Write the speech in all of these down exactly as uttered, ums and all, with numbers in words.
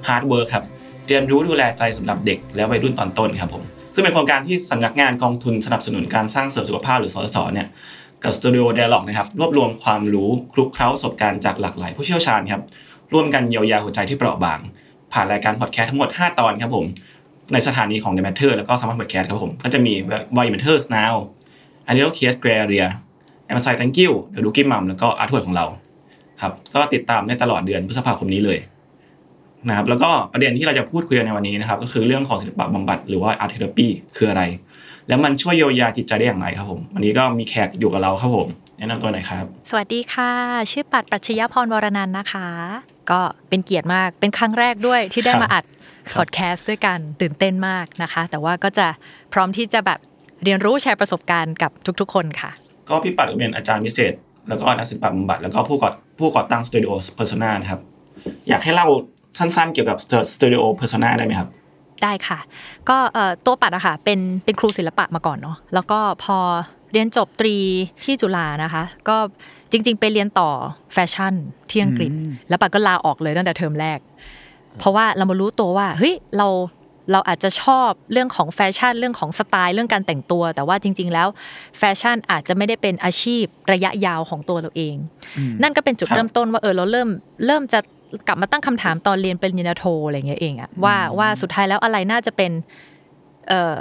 Heart Work ครับเรียนรู้ดูแลใจสำหรับเด็กและวัยรุ่นตอนต้นครับผมซึ่งเป็นโครงการที่สำนักงานกองทุนสนับสนุนการสร้างเสริมสุขภาพหรือสสสเนี่ยกับ Studio Dialogue นะครับรวบรวมความรู้คลุกเคล้าประสบการณ์จากหลากหลายผู้เชี่ยวชาญครับร่วมกันเยียวยาหัวใจที่เปราะบางผ่านรายการพอดแคสต์ทั้งหมดห้าตอนครับผมในสถานีของ The Matter แล้วก็ Salmon Podcast ครับผมก็จะมี Why Matter Nowอันนี้เราเคสแกรเรียแอมไซต์แทงกิ้วเดอะดูกี้มัมแล้วก็อาร์ทเวิร์คของเราครับก็ติดตามได้ตลอดเดือนพฤษภาคมนี้เลยนะครับแล้วก็ประเด็นที่เราจะพูดคุยในวันนี้นะครับก็คือเรื่องของศิลปะบำบัดหรือว่าอาร์ทเทอราปีคืออะไรและมันช่วยเยียวยาจิตใจได้อย่างไรครับผมวันนี้ก็มีแขกอยู่กับเราครับผมแนะนำตัวหน่อยครับสวัสดีค่ะชื่อปัดปรัชญาพรวรนันท์นะคะก็เป็นเกียรติมากเป็นครั้งแรกด้วยที่ได้มาอัดพอดแคสต์ด้วยกันตื่นเต้นมากนะคะแต่ว่าก็จะพร้อมที่จะแบบเรียนรู้แชร์ประสบการณ์กับทุกๆคนค่ะก็พี่ปัดก็เป็นอาจารย์พิเศษแล้วก็นักศิลปะบำบัดแล้วก็ผู้ก่อผู้ก่อตั้ง Studio Persona นะครับอยากให้เล่าสั้นๆเกี่ยวกับ Studio Persona ได้ไหมครับได้ค่ะก็เอ่อตัวปัดอะค่ะเป็นเป็นครูศิลปะมาก่อนเนาะแล้วก็พอเรียนจบตรีที่จุฬานะคะก็จริงๆไปเรียนต่อแฟชั่นที่อังกฤษแล้วปัดก็ลาออกเลยตั้งแต่เทอมแรกเพราะว่าเรามารู้ตัวว่าเฮ้ยเราเราอาจจะชอบเรื่องของแฟชั่นเรื่องของสไตล์เรื่องการแต่งตัวแต่ว่าจริงๆแล้วแฟชั่นอาจจะไม่ได้เป็นอาชีพระยะยาวของตัวเราเองนั่นก็เป็นจุดเริ่มต้นว่าเออเราเริ่มเริ่มจะกลับมาตั้งคำถามตอนเรียนปริญญาโทอะไรเงี้ยเองอะว่าว่าสุดท้ายแล้วอะไรน่าจะเป็นเอ่อ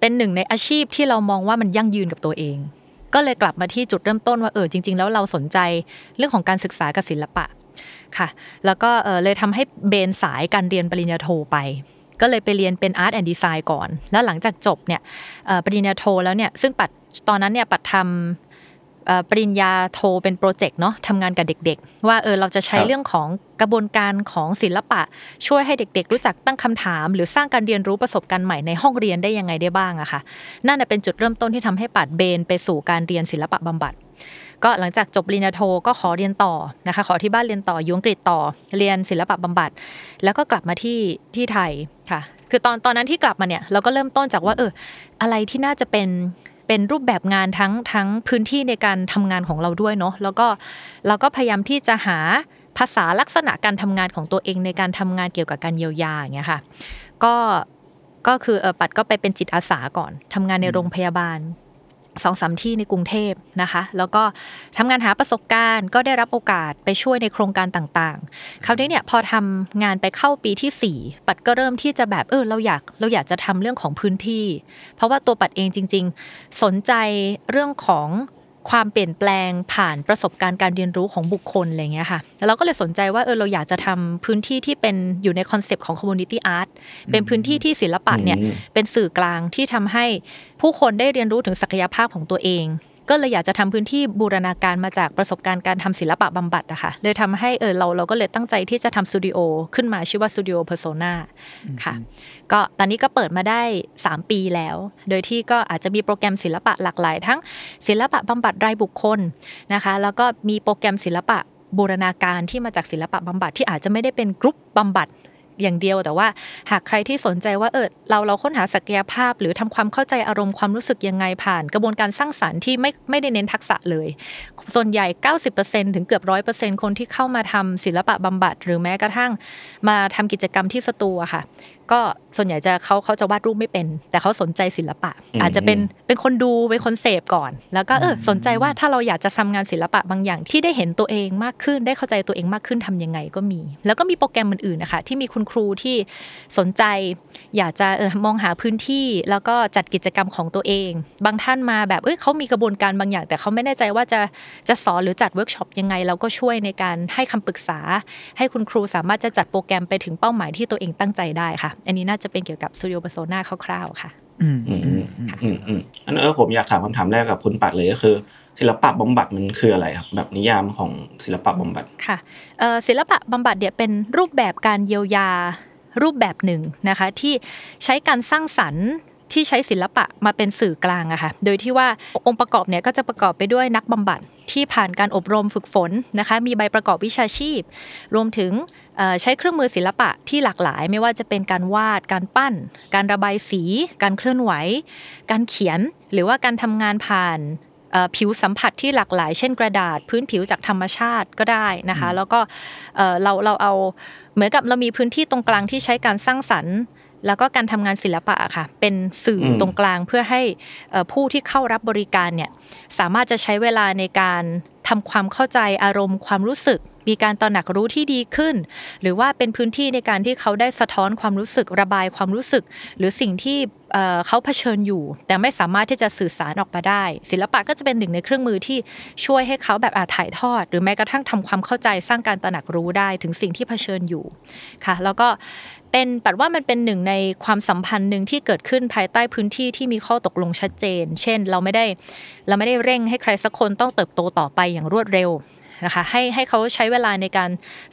เป็นหนึ่งในอาชีพที่เรามองว่ามันยั่งยืนกับตัวเองก็เลยกลับมาที่จุดเริ่มต้นว่าเออจริงๆแล้วเราสนใจเรื่องของการศึกษากับศิลปะค่ะแล้วก็เออเลยทำให้เบนสายการเรียนปริญญาโทไปก็เลยไปเรียนเป็น Art and Design ก่อนแล้วหลังจากจบเนี่ยปริญญาโทแล้วเนี่ยซึ่งปัดตอนนั้นเนี่ยปัดทำปริญญาโทเป็นโปรเจกต์เนาะทำงานกับเด็กๆว่าเออเราจะใช้เรื่องของกระบวนการของศิลปะช่วยให้เด็กๆรู้จักตั้งคำถามหรือสร้างการเรียนรู้ประสบการณ์ใหม่ในห้องเรียนได้ยังไงได้บ้างอะค่ะนั่นเป็นจุดเริ่มต้นที่ทำให้ปัดเบนไปสู่การเรียนศิลปะบำบัดก็หลังจากจบปริญญาโทก็ขอเรียนต่อนะคะขอที่บ้านเรียนต่ออยู่อังกฤษต่อเรียนศิลปะบำบัดแล้วก็กลับมาที่ที่ไทยค่ะคือตอนตอนนั้นที่กลับมาเนี่ยเราก็เริ่มต้นจากว่าเอออะไรที่น่าจะเป็นเป็นรูปแบบงานทั้งทั้งพื้นที่ในการทำงานของเราด้วยเนาะแล้วก็เราก็พยายามที่จะหาภาษาลักษณะการทำงานของตัวเองในการทำงานเกี่ยวกับการเยียวยาอย่างเงี้ยค่ะก็ก็คือเออปัดก็ไปเป็นจิตอาสาก่อนทำงานในโรงพยาบาลสองสามที่ในกรุงเทพนะคะแล้วก็ทำงานหาประสบการณ์ก็ได้รับโอกาสไปช่วยในโครงการต่างๆคราวนี้เนี่ยพอทำงานไปเข้าปีที่สี่ปัดก็เริ่มที่จะแบบเออเราอยากเราอยากจะทำเรื่องของพื้นที่เพราะว่าตัวปัดเองจริงๆสนใจเรื่องของความเปลี่ยนแปลงผ่านประสบการณ์การเรียนรู้ของบุคคลอะไรเงี้ยค่ะแล้วเราก็เลยสนใจว่าเออเราอยากจะทำพื้นที่ที่เป็นอยู่ในคอนเซปต์ของ community art เป็นพื้นที่ที่ศิลปะเนี่ยเป็นสื่อกลางที่ทำให้ผู้คนได้เรียนรู้ถึงศักยภาพของตัวเอง ก็เลยอยากจะทำพื้นที่บูรณาการมาจากประสบการณ์การทำศิลปะบำบัดนะคะเลยทำให้เออเราเราก็เลยตั้งใจที่จะทำสตูดิโอขึ้นมาชื่อว่าสตูดิโอเพอร์โซนาค่ะก็ตอนนี้ก็เปิดมาได้สามปีแล้วโดยที่ก็อาจจะมีโปรแกรมศิลปะหลากหลายทั้งศิลปะบำบัดรายบุคคลนะคะแล้วก็มีโปรแกรมศิลปะบูรณาการที่มาจากศิลปะบำบัดที่อาจจะไม่ได้เป็นกรุ๊ปบำบัดอย่างเดียวแต่ว่าหากใครที่สนใจว่าเออเราเราค้นหาศักยภาพหรือทำความเข้าใจอารมณ์ความรู้สึกยังไงผ่านกระบวนการสร้างสรรค์ที่ไม่ไม่ได้เน้นทักษะเลยส่วนใหญ่ เก้าสิบเปอร์เซ็นต์ ถึงเกือบ ร้อยเปอร์เซ็นต์ คนที่เข้ามาทำศิลปะบำบัดหรือแม้กระทั่งมาทำกิจกรรมที่สตูอะค่ะก็ส่วนใหญ่จะเขาเขาจะวาดรูปไม่เป็นแต่เขาสนใจศิลปะอาจจะเป็นเป็นคนดูเป็นคนเสพก่อนแล้วก็เออสนใจว่าถ้าเราอยากจะทำงานศิลปะบางอย่างที่ได้เห็นตัวเองมากขึ้นได้เข้าใจตัวเองมากขึ้นทำยังไงก็มีแล้วก็มีโปรแกรมอื่นๆนะคะที่มีคุณครูที่สนใจอยากจะเออมองหาพื้นที่แล้วก็จัดกิจกรรมของตัวเองบางท่านมาแบบเออเขามีกระบวนการบางอย่างแต่เขาไม่แน่ใจว่าจะจะสอนหรือจัดเวิร์กช็อปยังไงเราก็ช่วยในการให้คำปรึกษาให้คุณครูสามารถจะจัดโปรแกรมไปถึงเป้าหมายที่ตัวเองตั้งใจได้ค่ะอันนี้น่าจะเป็นเกี่ยวกับสตูดิโอเพอร์โซน่าคร่าวๆค่ะอืมอืมอืมอืมอันนั้นผมอยากถามคำถามแรกกับคุณปัดเลยก็คือศิลปะบำบัดมันคืออะไรครับแบบนิยามของศิลปะบำบัดค่ะเอ่อศิลปะบำบัดเนี่ยเป็นรูปแบบการเยียวยารูปแบบหนึ่งนะคะที่ใช้การสร้างสรรค์ที่ใช้ศิลปะมาเป็นสื่อกลางอะค่ะโดยที่ว่าองค์ประกอบเนี่ยก็จะประกอบไปด้วยนักบำบัดที่ผ่านการอบรมฝึกฝนนะคะมีใบประกอบวิชาชีพรวมถึงใช้เครื่องมือศิลปะที่หลากหลายไม่ว่าจะเป็นการวาดการปั้นการระบายสีการเคลื่อนไหวการเขียนหรือว่าการทำงานผ่านผิวสัมผัสที่หลากหลายเช่นกระดาษพื้นผิวจากธรรมชาติก็ได้นะคะแล้วก็เราเราเอาเหมือนกับเรามีพื้นที่ตรงกลางที่ใช้การสร้างสรรค์แล้วก็การทำงานศิลปะค่ะเป็นสื่อตรงกลางเพื่อให้ผู้ที่เข้ารับบริการเนี่ยสามารถจะใช้เวลาในการทำความเข้าใจอารมณ์ความรู้สึกมีการตระหนักรู้ที่ดีขึ้นหรือว่าเป็นพื้นที่ในการที่เขาได้สะท้อนความรู้สึกระบายความรู้สึกหรือสิ่งที่เขาเผชิญอยู่แต่ไม่สามารถที่จะสื่อสารออกมาได้ศิลปะก็จะเป็นหนึ่งในเครื่องมือที่ช่วยให้เขาแบบอาจถ่ายทอดหรือแม้กระทั่งทำความเข้าใจสร้างการตระหนักรู้ได้ถึงสิ่งที่เผชิญอยู่ค่ะแล้วก็เป็นปัดว่ามันเป็นหนึ่งในความสัมพันธ์หนึ่งที่เกิดขึ้นภายใต้พื้นที่ที่มีข้อตกลงชัดเจนเช่นเราไม่ได้เราไม่ได้เร่งให้ใครสักคนต้องเติบโตต่อไปอย่างรวดเร็วนะคะให้ให้เขาใช้เวลาในการ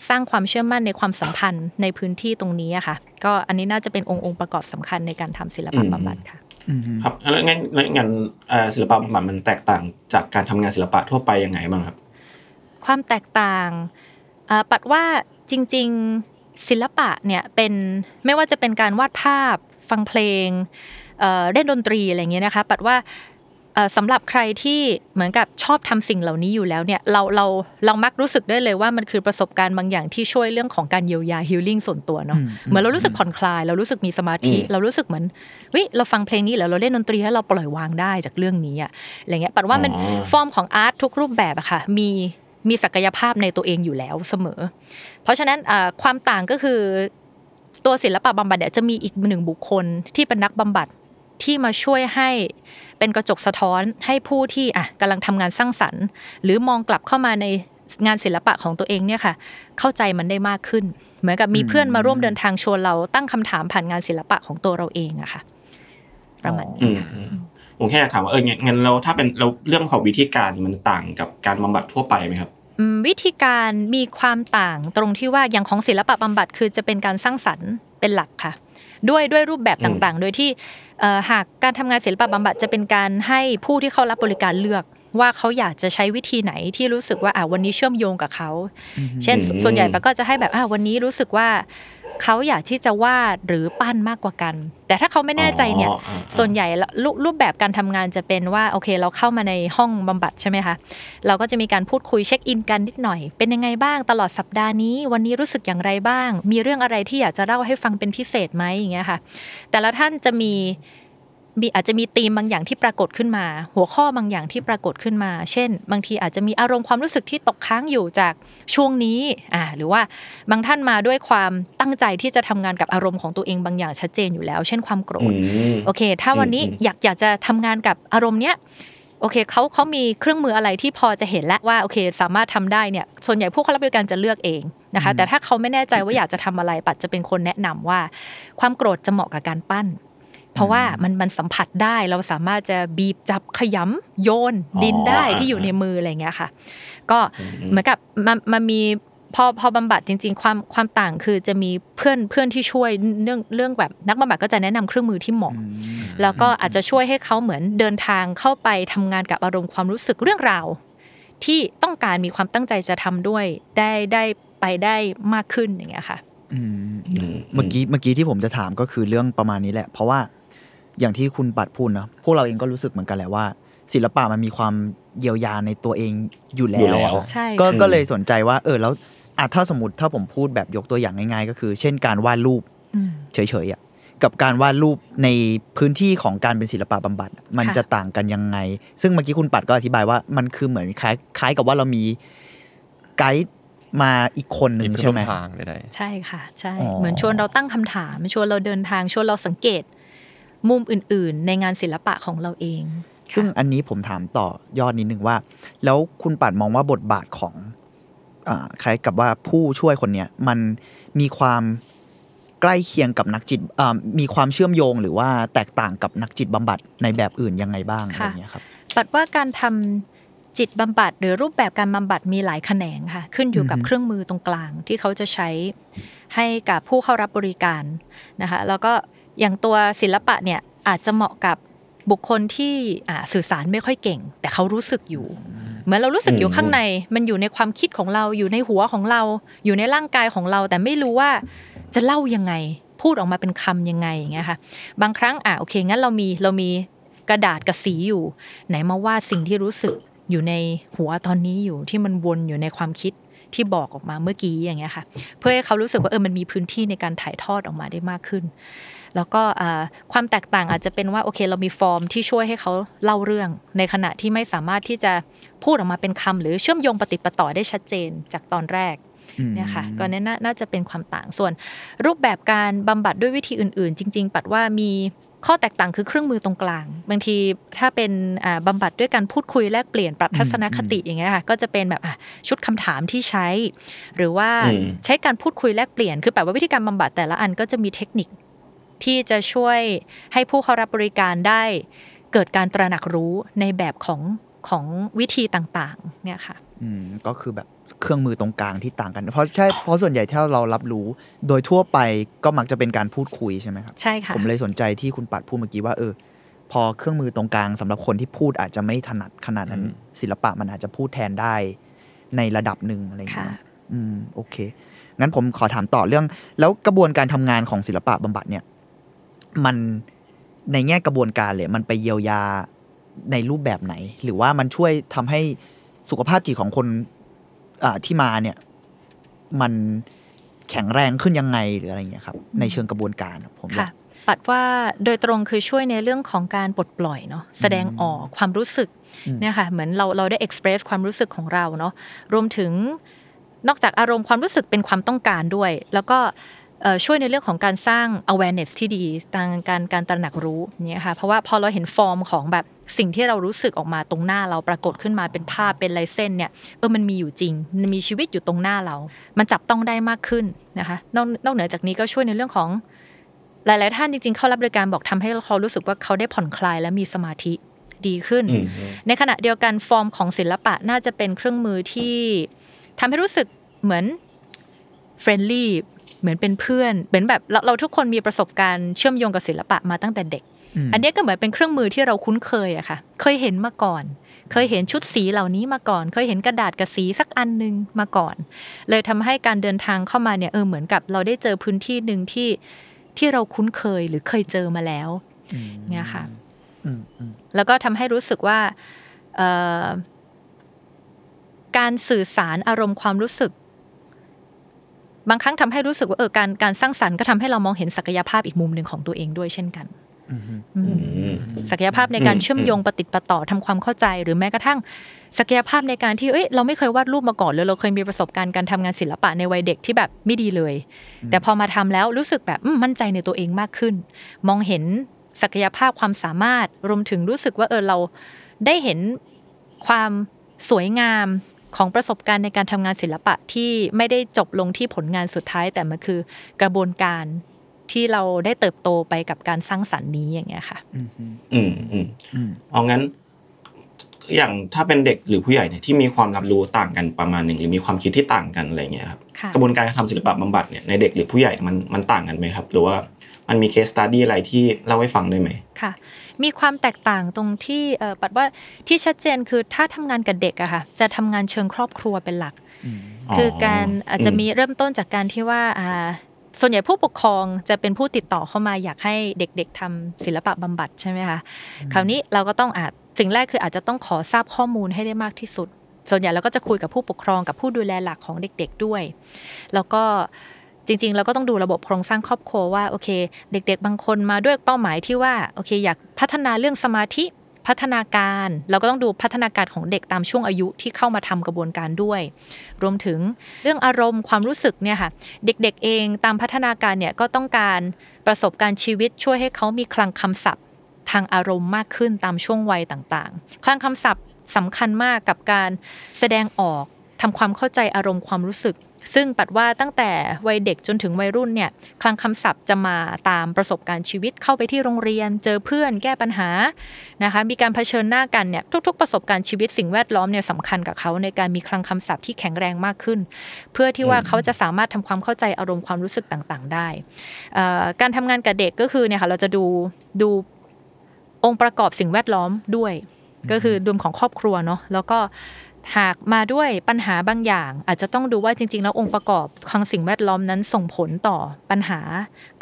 สร้างความเชื่อมั่นในความสัมพันธ์ในพื้นที่ตรงนี้อะค่ะก็อันนี้น่าจะเป็นองค์องค์ประกอบสำคัญในการทำศิลปะบำบัดค่ะครับแล้วงานงานศิลปะบำบัดมันแตกต่างจากการทำงานศิลปะทั่วไปยังไงบ้างครับความแตกต่างปัดว่าจริงๆศิลปะเนี่ยเป็นไม่ว่าจะเป็นการวาดภาพฟังเพลงเล่นดนตรีอะไรอย่างเงี้ยนะคะปัดว่าสำหรับใครที่เหมือนกับชอบทำสิ่งเหล่านี้อยู่แล้วเนี่ยเราเราเรามักรู้สึกได้เลยว่ามันคือประสบการณ์บางอย่างที่ช่วยเรื่องของการเยียวยาฮีลลิ่งส่วนตัวเนาะเหมือนเรารู้สึกผ่อนคลายเรารู้สึกมีสมาธิเรารู้สึกเหมือนเฮ้ยเราฟังเพลงนี้แล้วเราเล่นดนตรีแล้วเราปล่อยวางได้จากเรื่องนี้อะอะไรเงี้ยปัดว่ามันฟอร์มของอาร์ตทุกรูปแบบอะค่ะมีมีศักยภาพในตัวเองอยู่แล้วเสมอเพราะฉะนั้นความต่างก็คือตัวศิลปะบำบัดเนี่ยจะมีอีกหนึ่งบุคคลที่เป็นนักบำบัดที่มาช่วยให้เป็นกระจกสะท้อนให้ผู้ที่อ่ะกำลังทำงานสร้างสรรค์หรือมองกลับเข้ามาในงานศิลปะของตัวเองเนี่ยค่ะเข้าใจมันได้มากขึ้นเหมือนกับมีเพื่อนมาร่วมเดินทางชวนเราตั้งคำถามผ่านงานศิลปะของตัวเราเองอะค่ะประมาณนี้ผมแค่อยากถามว่าเอองั้นเราถ้าเป็นเราเรื่องของวิธีการมันต่างกับการบำบัดทั่วไปไหมครับวิธีการมีความต่างตรงที่ว่าอย่างของศิลปะบำบัดคือจะเป็นการสร้างสรรค์เป็นหลักค่ะด้วยด้วยรูปแบบต่างๆโดยที่หากการทำงานศิลปะบำบัดจะเป็นการให้ผู้ที่เข้ารับบริการเลือกว่าเขาอยากจะใช้วิธีไหนที่รู้สึกว่าอ่ะวันนี้เชื่อมโยงกับเขาเช่นส่วนใหญ่ป้าก็จะให้แบบอ่ะวันนี้รู้สึกว่าเขาอยากที่จะวาดหรือปั้นมากกว่ากันแต่ถ้าเขาไม่แน่ใจเนี่ยส่วนใหญ่รูปแบบการทำงานจะเป็นว่าโอเคเราเข้ามาในห้องบำบัดใช่ไหมคะเราก็จะมีการพูดคุยเช็คอินกันนิดหน่อยเป็นยังไงบ้างตลอดสัปดาห์นี้วันนี้รู้สึกอย่างไรบ้างมีเรื่องอะไรที่อยากจะเล่าให้ฟังเป็นพิเศษไหมอย่างเงี้ยค่ะแต่ละท่านจะมีมีอาจจะมีธีมบางอย่างที่ปรากฏขึ้นมาหัวข้อบางอย่างที่ปรากฏขึ้นมาเช่นบางทีอาจจะมีอารมณ์ความรู้สึกที่ตกค้างอยู่จากช่วงนี้อ่าหรือว่าบางท่านมาด้วยความตั้งใจที่จะทำงานกับอารมณ์ของตัวเองบางอย่างชัดเจนอยู่แล้วเช่นความโกรธโอเคถ้าวันนี้อยากอยากจะทำงานกับอารมณ์เนี้ยโอเคเขาเขามีเครื่องมืออะไรที่พอจะเห็นแล้วว่าโอเคสามารถทำได้เนี่ยส่วนใหญ่ผู้เข้ารับบริการจะเลือกเองนะคะแต่ถ้าเขาไม่แน่ใจว่าอยากจะทำอะไรปัดจะเป็นคนแนะนำว่าความโกรธจะเหมาะกับการปั้น เพราะว่ามันมันสัมผัสได้เราสามารถจะบีบจับขยำโยนดินได้ที่อยู่ในมืออะไรอย่างเงี้ยค่ะก็เหมือนกับมันมันมีพอพอบำบัดจริงๆความความต่างคือจะมีเพื่อนเพื่อนที่ช่วยเรื่องเรื่องแบบนักบำบัดก็จะแนะนำเครื่องมือที่เหมาะแล้วก็อาจจะช่วยให้เขาเหมือนเดินทางเข้าไปทำงานกับอารมณ์ความรู้สึกเรื่องราวที่ต้องการมีความตั้งใจจะทำด้วยได้ได้ไปได้มากขึ้นอย่างเงี้ยค่ะเมื่อกี้เมื่อกี้ที่ผมจะถามก็คือเรื่องประมาณนี้แหละเพราะว่าอย่างที่คุณปัดพูดเนาะพวกเราเองก็รู้สึกเหมือนกันแหละว่าศิลปะมันมีความเยียวยาในตัวเองอยู่แล้วก็ก็เลยสนใจว่าเออแล้วอ่ะถ้าสมมติถ้าผมพูดแบบยกตัวอย่างง่ายๆก็คือเช่นการวาดรูปเฉยๆอ่ะกับการวาดรูปในพื้นที่ของการเป็นศิลปะบำบัดมันจะต่างกันยังไงซึ่งเมื่อกี้คุณปัดก็อธิบายว่ามันคือเหมือนคล้ายคล้ายกับว่าเรามีไกด์มาอีกคนนึงใช่ไหมใช่ค่ะใช่เหมือนชวนเราตั้งคำถามชวนเราเดินทางชวนเราสังเกตมุมอื่นๆในงานศิลปะของเราเองซึ่งอันนี้ผมถามต่อยอดนิดนึงว่าแล้วคุณปัดมองว่าบทบาทของคล้ายกับว่าผู้ช่วยคนเนี้ยมันมีความใกล้เคียงกับนักจิตมีความเชื่อมโยงหรือว่าแตกต่างกับนักจิตบำบัดในแบบอื่นยังไงบ้างอะไรเงี้ยครับปัดว่าการทำจิตบำบัดหรือรูปแบบการบำบัดมีหลายแขนงค่ะขึ้นอยู่กับเครื่องมือตรงกลางที่เขาจะใช้ให้กับผู้เข้ารับบริการนะคะแล้วก็อย่างตัวศิลปะเนี่ยอาจจะเหมาะกับบุคคลที่สื่อสารไม่ค่อยเก่งแต่เขารู้สึกอยู่เหมือนเรารู้สึกอยู่ข้างในมันอยู่ในความคิดของเราอยู่ในหัวของเราอยู่ในร่างกายของเราแต่ไม่รู้ว่าจะเล่ายังไงพูดออกมาเป็นคำยังไงอย่างเงี้ยค่ะบางครั้งอ่ะโอเคงั้นเรามีเรามีกระดาษกับสีอยู่ไหนมาวาดสิ่งที่รู้สึกอยู่ในหัวตอนนี้อยู่ที่มันวนอยู่ในความคิดที่บอกออกมาเมื่อกี้อย่างเงี้ยค่ะเพื่อให้เขารู้สึกว่าเออมันมีพื้นที่ในการถ่ายทอดออกมาได้มากขึ้นแล้วก็ความแตกต่างอาจจะเป็นว่าโอเคเรามีฟอร์มที่ช่วยให้เขาเล่าเรื่องในขณะที่ไม่สามารถที่จะพูดออกมาเป็นคำหรือเชื่อมโยงปฏิปต่อได้ชัดเจนจากตอนแรกเนี่ยค่ะก็น่าน่าจะเป็นความต่างส่วนรูปแบบการบำบัดด้วยวิธีอื่นๆจริงๆปัดว่ามีข้อแตกต่างคือเครื่องมือตรงกลางบางทีถ้าเป็นบำบัดด้วยการพูดคุยแลกเปลี่ยนปรับทัศนคติอย่างเงี้ยค่ะก็จะเป็นแบบชุดคำถามที่ใช้หรือว่าใช้การพูดคุยแลกเปลี่ยนคือแปลว่าวิธีการบำบัดแต่ละอันก็จะมีเทคนิคที่จะช่วยให้ผู้เข้ารับบริการได้เกิดการตระหนักรู้ในแบบของของวิธีต่างๆเนี่ยค่ะอืมก็คือแบบเครื่องมือตรงกลางที่ต่างกันเพราะใช่เพราะส่วนใหญ่ที่เรารับรู้โดยทั่วไปก็มักจะเป็นการพูดคุยใช่ไหมครับใช่ค่ะผมเลยสนใจที่คุณปัดพูดเมื่อกี้ว่าเออพอเครื่องมือตรงกลางสำหรับคนที่พูดอาจจะไม่ถนัดขนาดนั้นศิลปะมันอาจจะพูดแทนได้ในระดับนึงอะไรอย่างเงี้ยอืมโอเคงั้นผมขอถามต่อเรื่องแล้วกระบวนการทำงานของศิลปะบำบัดเนี่ยมันในแง่กระบวนการเลยมันไปเยียวยาในรูปแบบไหนหรือว่ามันช่วยทำให้สุขภาพจิตของคนที่มาเนี่ยมันแข็งแรงขึ้นยังไงหรืออะไรอย่างเงี้ยครับในเชิงกระบวนการผมค่ะปัดว่าโดยตรงคือช่วยในเรื่องของการปลดปล่อยเนาะแสดงออกความรู้สึกเนี่ยค่ะเหมือนเราเราได้เอ็กซ์เพรสความรู้สึกของเราเนาะรวมถึงนอกจากอารมณ์ความรู้สึกเป็นความต้องการด้วยแล้วก็ช่วยในเรื่องของการสร้าง awareness ที่ดีทางการการตระหนักรู้เนี่ยค่ะเพราะว่าพอเราเห็นฟอร์มของแบบสิ่งที่เรารู้สึกออกมาตรงหน้าเราปรากฏขึ้นมาเป็นภาพเป็นลายเส้นเนี่ยเออมันมีอยู่จริงมันมีชีวิตอยู่ตรงหน้าเรามันจับต้องได้มากขึ้นนะคะนอกนอกเหนือจากนี้ก็ช่วยในเรื่องของหลายๆท่านจริงๆเข้ารับบริการบอกทำให้เขารู้สึกว่าเขาได้ผ่อนคลายและมีสมาธิดีขึ้นในขณะเดียวกันฟอร์มของศิลปะน่าจะเป็นเครื่องมือที่ทำให้รู้สึกเหมือน friendlyเหมือนเป็นเพื่อนเหมือนแบบเรา, เราทุกคนมีประสบการณ์เชื่อมโยงกับศิลปะมาตั้งแต่เด็กอันนี้ก็เหมือนเป็นเครื่องมือที่เราคุ้นเคยอะค่ะเคยเห็นมาก่อนเคยเห็นชุดสีเหล่านี้มาก่อนเคยเห็นกระดาษกับสีสักอันนึงมาก่อนเลยทำให้การเดินทางเข้ามาเนี่ยเออเหมือนกับเราได้เจอพื้นที่นึงที่ที่เราคุ้นเคยหรือเคยเจอมาแล้วเนี่ยค่ะแล้วก็ทำให้รู้สึกว่าการสื่อสารอารมณ์ความรู้สึกบางครั้งทำให้รู้สึกว่าเออการการสร้างสรรค์ก็ทำให้เรามองเห็นศักยภาพอีกมุมหนึ่งของตัวเองด้วยเช่นกันศักยภาพในการเชื่อมโยงปฏิปต่อทำความเข้าใจหรือแม้กระทั่งศักยภาพในการที่เอ้ยเราไม่เคยวาดรูปมาก่อนเลยเราเคยมีประสบการณ์การทำงานศิลปะในวัยเด็กที่แบบไม่ดีเลยแต่พอมาทำแล้วรู้สึกแบบมั่นใจในตัวเองมากขึ้นมองเห็นศักยภาพความสามารถรวมถึงรู้สึกว่าเออเราได้เห็นความสวยงามของประสบการณ์ในการทำงานศิลปะที่ไม่ได้จบลงที่ผลงานสุดท้ายแต่มันคือกระบวนการ ที่เราได้เติบโตไปกับการสร้างสรรค์นี้อย่างเงี้ยค่ะอืมอืมเอางั้นอย่างถ้าเป็นเด็กหรือผู้ใหญ่เนี่ยที่มีความรับรู้ต่างกันประมาณนึงหรือมีความคิดที่ต่างกันอะไรเงี้ยครับกระบวนการทำศิลปะบำบัดเนี่ยในเด็กหรือผู้ใหญ่มันมันต่างกันมั้ยครับหรือว่ามันมีเคสสตั๊ดดี้อะไรที่เล่าให้ฟังได้มั้ยค่ะมีความแตกต่างตรงที่เอ่อปัดว่าที่ชัดเจนคือถ้าทำงานกับเด็กอะค่ะจะทำงานเชิงครอบครัวเป็นหลักคือการอาจจะมีเริ่มต้นจากการที่ว่าอ่าส่วนใหญ่ผู้ปกครองจะเป็นผู้ติดต่อเข้ามาอยากให้เด็กๆทำศิลปะบำบัดใช่มั้ยคะคราวนี้เราก็ต้องอาจสิ่งแรกคืออาจจะต้องขอทราบข้อมูลให้ได้มากที่สุดส่วนใหญ่เราก็จะคุยกับผู้ปกครองกับผู้ดูแลหลักของเด็กๆด้วยแล้วก็จริงๆเราก็ต้องดูระบบโครงสร้างครอบครัวว่าโอเคเด็กๆบางคนมาด้วยเป้าหมายที่ว่าโอเคอยากพัฒนาเรื่องสมาธิพัฒนาการเราก็ต้องดูพัฒนาการของเด็กตามช่วงอายุที่เข้ามาทำกระบวนการด้วยรวมถึงเรื่องอารมณ์ความรู้สึกเนี่ยค่ะเด็กๆเองตามพัฒนาการเนี่ยก็ต้องการประสบการณ์ชีวิตช่วยให้เขามีคลังคำศัพท์ทางอารมณ์มากขึ้นตามช่วงวัยต่างๆคลังคำศัพท์สำคัญมากกับการแสดงออกทำความเข้าใจอารมณ์ความรู้สึกซึ่งปัดว่าตั้งแต่วัยเด็กจนถึงวัยรุ่นเนี่ยคลังคำศัพท์จะมาตามประสบการณ์ชีวิตเข้าไปที่โรงเรียนเจอเพื่อนแก้ปัญหานะคะมีการเผชิญหน้ากันเนี่ยทุกๆประสบการณ์ชีวิตสิ่งแวดล้อมเนี่ยสำคัญกับเขาในการมีคลังคำศัพท์ที่แข็งแรงมากขึ้นเพื่อที่ว่าเขาจะสามารถทำความเข้าใจอารมณ์ความรู้สึกต่างๆได้การทำงานกับเด็กก็คือเนี่ยค่ะเราจะดูดูองค์ประกอบสิ่งแวดล้อมด้วยก็คือดุลของครอบครัวเนาะแล้วก็หากมาด้วยปัญหาบางอย่างอาจจะต้องดูว่าจริงๆแล้วองค์ประกอบของสิ่งแวดล้อมนั้นส่งผลต่อปัญหา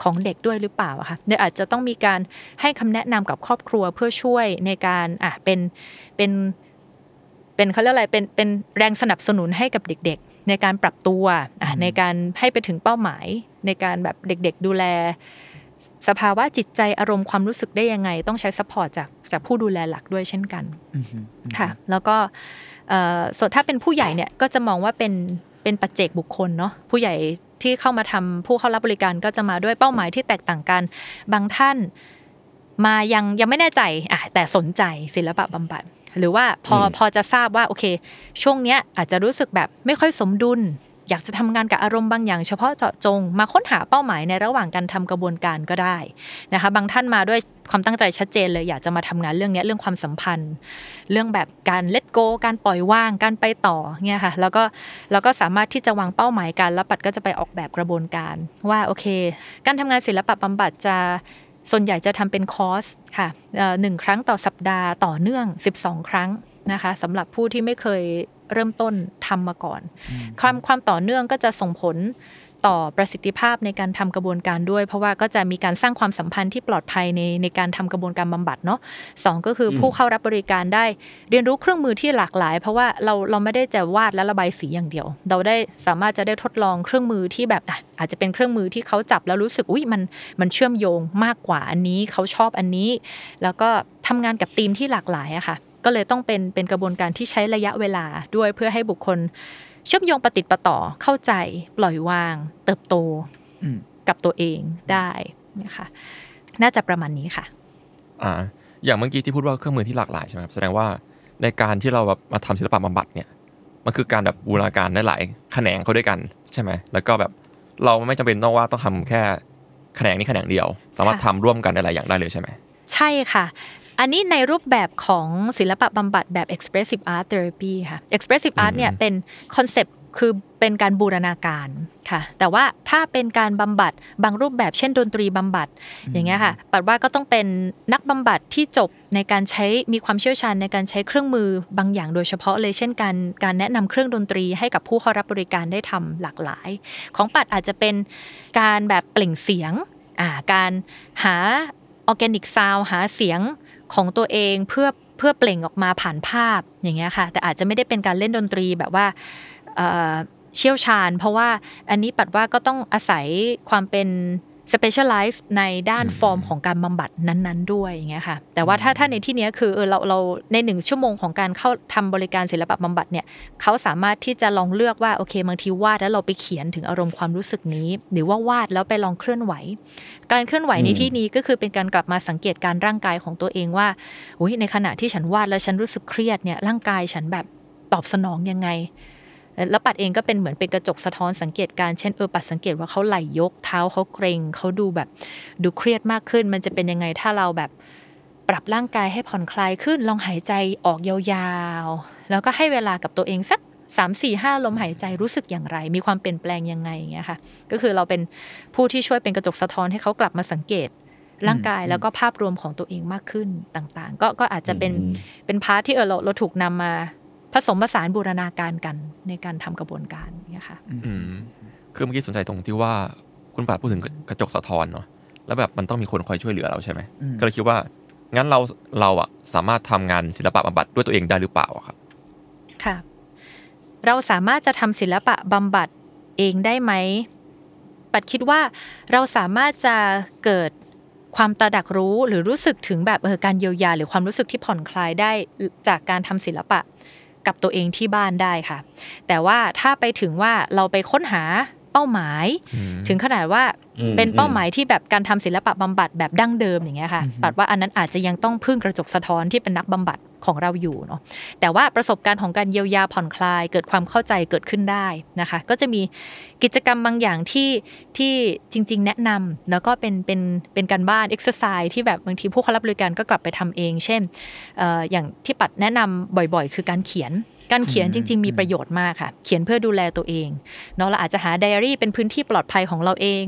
ของเด็กด้วยหรือเปล่าค่ะเดี๋ยวอาจจะต้องมีการให้คำแนะนำกับครอบครัวเพื่อช่วยในการอ่ะเป็นเป็นเป็นเขาเรียกอะไรเป็นเป็นแรงสนับสนุนให้กับเด็กๆในการปรับตัวอ่ะในการให้ไปถึงเป้าหมายในการแบบเด็กๆดูแลสภาวะจิตใจอารมณ์ความรู้สึกได้ยังไงต้องใช้ซัพพอร์ตจากจากผู้ดูแลหลักด้วยเช่นกันค่ะแล้วก็ส่วนถ้าเป็นผู้ใหญ่เนี่ยก็จะมองว่าเป็นเป็นปัจเจกบุคคลเนาะผู้ใหญ่ที่เข้ามาทำผู้เข้ารับบริการก็จะมาด้วยเป้าหมายที่แตกต่างกันบางท่านมายังยังไม่แน่ใจอ่ะแต่สนใจศิลปะบำบัดหรือว่าพอพอจะทราบว่าโอเคช่วงเนี้ยอาจจะรู้สึกแบบไม่ค่อยสมดุลอยากจะทำงานกับอารมณ์บางอย่างเฉพาะเจาะจงมาค้นหาเป้าหมายในระหว่างการทำกระบวนการก็ได้นะคะบางท่านมาด้วยความตั้งใจชัดเจนเลยอยากจะมาทำงานเรื่องนี้เรื่องความสัมพันธ์เรื่องแบบการ let go การปล่อยวางการไปต่อเนี่ยค่ะแล้วก็แล้วก็สามารถที่จะวางเป้าหมายกันแล้วปัดก็จะไปออกแบบกระบวนการว่าโอเคการทำงานศิลปะบำบัดจะส่วนใหญ่จะทำเป็นคอร์สค่ะหนึ่งครั้งต่อสัปดาห์ต่อเนื่องสิบสองครั้งนะคะสำหรับผู้ที่ไม่เคยเริ่มต้นทำมาก่อนความความต่อเนื่องก็จะส่งผลต่อประสิทธิภาพในการทำกระบวนการด้วยเพราะว่าก็จะมีการสร้างความสัมพันธ์ที่ปลอดภัยในในการทำกระบวนการบำบัดเนาะสองก็คือผู้เข้ารับบริการได้เรียนรู้เครื่องมือที่หลากหลายเพราะว่าเราเราไม่ได้จะวาดและระบายสีอย่างเดียวเราได้สามารถจะได้ทดลองเครื่องมือที่แบบอาจจะเป็นเครื่องมือที่เขาจับแล้วรู้สึกอุ้ยมันมันเชื่อมโยงมากกว่าอันนี้เขาชอบอันนี้แล้วก็ทำงานกับทีมที่หลากหลายอะค่ะก็เลยต้องเป็นเป็นกระบวนการที่ใช้ระยะเวลาด้วยเพื่อให้บุคคลเชื่อมโยงปฏิติดประต่อเข้าใจปล่อยวางเติบโตกับตัวเองได้นะคะน่าจะประมาณนี้ค่ะอ่าอย่างเมื่อกี้ที่พูดว่าเครื่องมือที่หลากหลายใช่ไหมครับแสดงว่าในการที่เราแบบมาทำศิลปะบำบัดเนี่ยมันคือการแบบบูรณาการได้หลายแขนงเข้าด้วยกันใช่ไหมแล้วก็แบบเราไม่จำเป็นต้องว่าต้องทำแค่แขนงนี้แขนงเดียวสามารถทำร่วมกันหลายอย่างได้เลยใช่ไหมใช่ค่ะอันนี้ในรูปแบบของศิลปะบำบัดแบบ expressive art therapy ค่ะ expressive art เนี่ยเป็นคอนเซ็ปต์คือเป็นการบูรณาการค่ะแต่ว่าถ้าเป็นการบำบัดบางรูปแบบเช่นดนตรีบำบัดอย่างเงี้ยค่ะปัดว่าก็ต้องเป็นนักบำบัดที่จบในการใช้มีความเชี่ยวชาญในการใช้เครื่องมือบางอย่างโดยเฉพาะเลยเช่นการการแนะนำเครื่องดนตรีให้กับผู้เข้ารับบริการได้ทำหลากหลายของปัดอาจจะเป็นการแบบเปล่งเสียงอ่าการหา organic sound หาเสียงของตัวเองเพื่อเพื่อเปล่งออกมาผ่านภาพอย่างเงี้ยค่ะแต่อาจจะไม่ได้เป็นการเล่นดนตรีแบบว่าเชี่ยวชาญเพราะว่าอันนี้ปัดว่าก็ต้องอาศัยความเป็นspecialize ในด้านฟอร์มของการบำบัดนั้นๆด้วยอย่างเงี้ยค่ะแต่ว่าถ้าถ้าในที่เนี้ยคือเออเราเราในหนึ่งชั่วโมงของการเข้าทำบริการศิลปะบำบัดเนี่ยเขาสามารถที่จะลองเลือกว่าโอเคบางทีวาดแล้วเราไปเขียนถึงอารมณ์ความรู้สึกนี้หรือว่าวาดแล้วไปลองเคลื่อนไหวการเคลื่อนไหวในที่นี้ก็คือเป็นการกลับมาสังเกตการร่างกายของตัวเองว่าอุ๊ยในขณะที่ฉันวาดแล้วฉันรู้สึกเครียดเนี่ยร่างกายฉันแบบตอบสนองยังไง แล้วปัดเองก็เป็นเหมือนเป็นกระจกสะท้อนสังเกตการเช่นเออปัดสังเกตว่าเขาไหลยกเท้าเขาเกร็งเขาดูแบบดูเครียดมากขึ้นมันจะเป็นยังไงถ้าเราแบบปรับร่างกายให้ผ่อนคลายขึ้นลองหายใจออกยาวๆแล้วก็ให้เวลากับตัวเองสัก สาม สี่ ห้า ลมหายใจรู้สึกอย่างไรมีความเปลี่ยนแปลงยังไงอย่างเงี้ยค่ะก็คือเราเป็นผู้ที่ช่วยเป็นกระจกสะท้อนให้เขากลับมาสังเกตร่างกายแล้วก็ภาพรวมของตัวเองมากขึ้นต่างๆก็ก็อาจจะเป็นเป็นพาร์ทที่เออเราเราถูกนำมาผสมผสานบูรณาการกันในการทำกระบวนการเงี้ยค่ะคือเมื่อกี้สนใจตรงที่ว่าคุณปราดพูดถึงกระจกสะท้อนเนาะแล้วแบบมันต้องมีคนคอยช่วยเหลือเราใช่ไหมก็เลยคิดว่างั้นเราเราอะสามารถทำงานศิลปะบำบัดด้วยตัวเองได้หรือเปล่าครับค่ะเราสามารถจะทำศิลปะบำบัดเองได้ไหมปัดคิดว่าเราสามารถจะเกิดความตระหนักรู้หรือรู้สึกถึงแบบเออการเยียวยาหรือความรู้สึกที่ผ่อนคลายได้จากการทำศิลปะกับตัวเองที่บ้านได้ค่ะแต่ว่าถ้าไปถึงว่าเราไปค้นหาเป้าหมายถึงขนาดว่าเป็นเป้าหมายที่แบบการทำศิลปะบำบัดแบบดั้งเดิมอย่างเงี้ยค่ะปัดว่าอันนั้นอาจจะยังต้องพึ่งกระจกสะท้อนที่เป็นนักบำบัดของเราอยู่เนาะแต่ว่าประสบการณ์ของการเยียวยาผ่อนคลายเกิดความเข้าใจเกิดขึ้นได้นะคะก็จะมีกิจกรรมบางอย่างที่ที่จริงๆแนะนำแล้วก็เป็นเป็นเป็นการบ้าน exercise ที่แบบบางทีผู้เข้ารับบริการก็กลับไปทำเองเช่น เอ่อ อย่างที่ปัดแนะนำบ่อยๆคือการเขียนการเขียนจริงๆมีประโยชน์มากค่ะเขียนเพื่อดูแลตัวเองเนาะเราอาจจะหาไดอารี่เป็นพื้นที่ปลอดภัยของเราเอง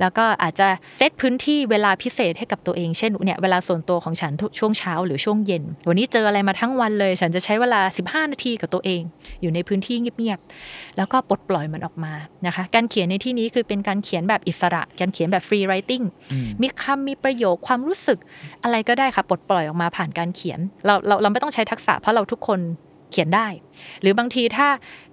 แล้วก็อาจจะเซตพื้นที่เวลาพิเศษให้กับตัวเองเช่นเนี่ยเวลาส่วนตัวของฉันช่วงเช้าหรือช่วงเย็นวันนี้เจออะไรมาทั้งวันเลยฉันจะใช้เวลาสิบห้านาทีกับตัวเองอยู่ในพื้นที่เงียบๆแล้วก็ปลดปล่อยมันออกมานะคะการเขียนในที่นี้คือเป็นการเขียนแบบอิสระการเขียนแบบฟรีไรติ้งมีคำมีประโยคความรู้สึกอะไรก็ได้ค่ะปลดปล่อยออกมาผ่านการเขียนเราเราเราไม่ต้องใช้ทักษะเพราะเราทุกคนเขียนได้หรือบางทีถ้า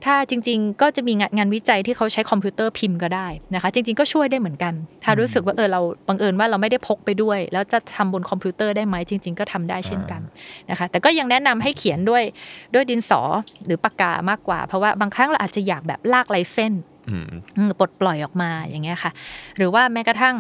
ถ้าจริงๆก็จะมีงานงานวิจัยที่เขาใช้คอมพิวเตอร์พิมพ์ก็ได้นะคะจริงๆก็ช่วยได้เหมือนกันถ้ารู้สึกว่าเออเราบังเอิญว่าเราไม่ได้พกไปด้วยแล้วจะทำบนคอมพิวเตอร์ได้ไหมจริงๆก็ทำได้เช่นกันนะคะแต่ก็ยังแนะนำให้เขียนด้วยด้วยดินสอหรือปากกามากกว่าเพราะว่าบางครั้งเราอาจจะอยากแบบลากลายเส้นปลดปล่อยออกมาอย่างเงี้ยค่ะหรือว่าแม้กระทั่ง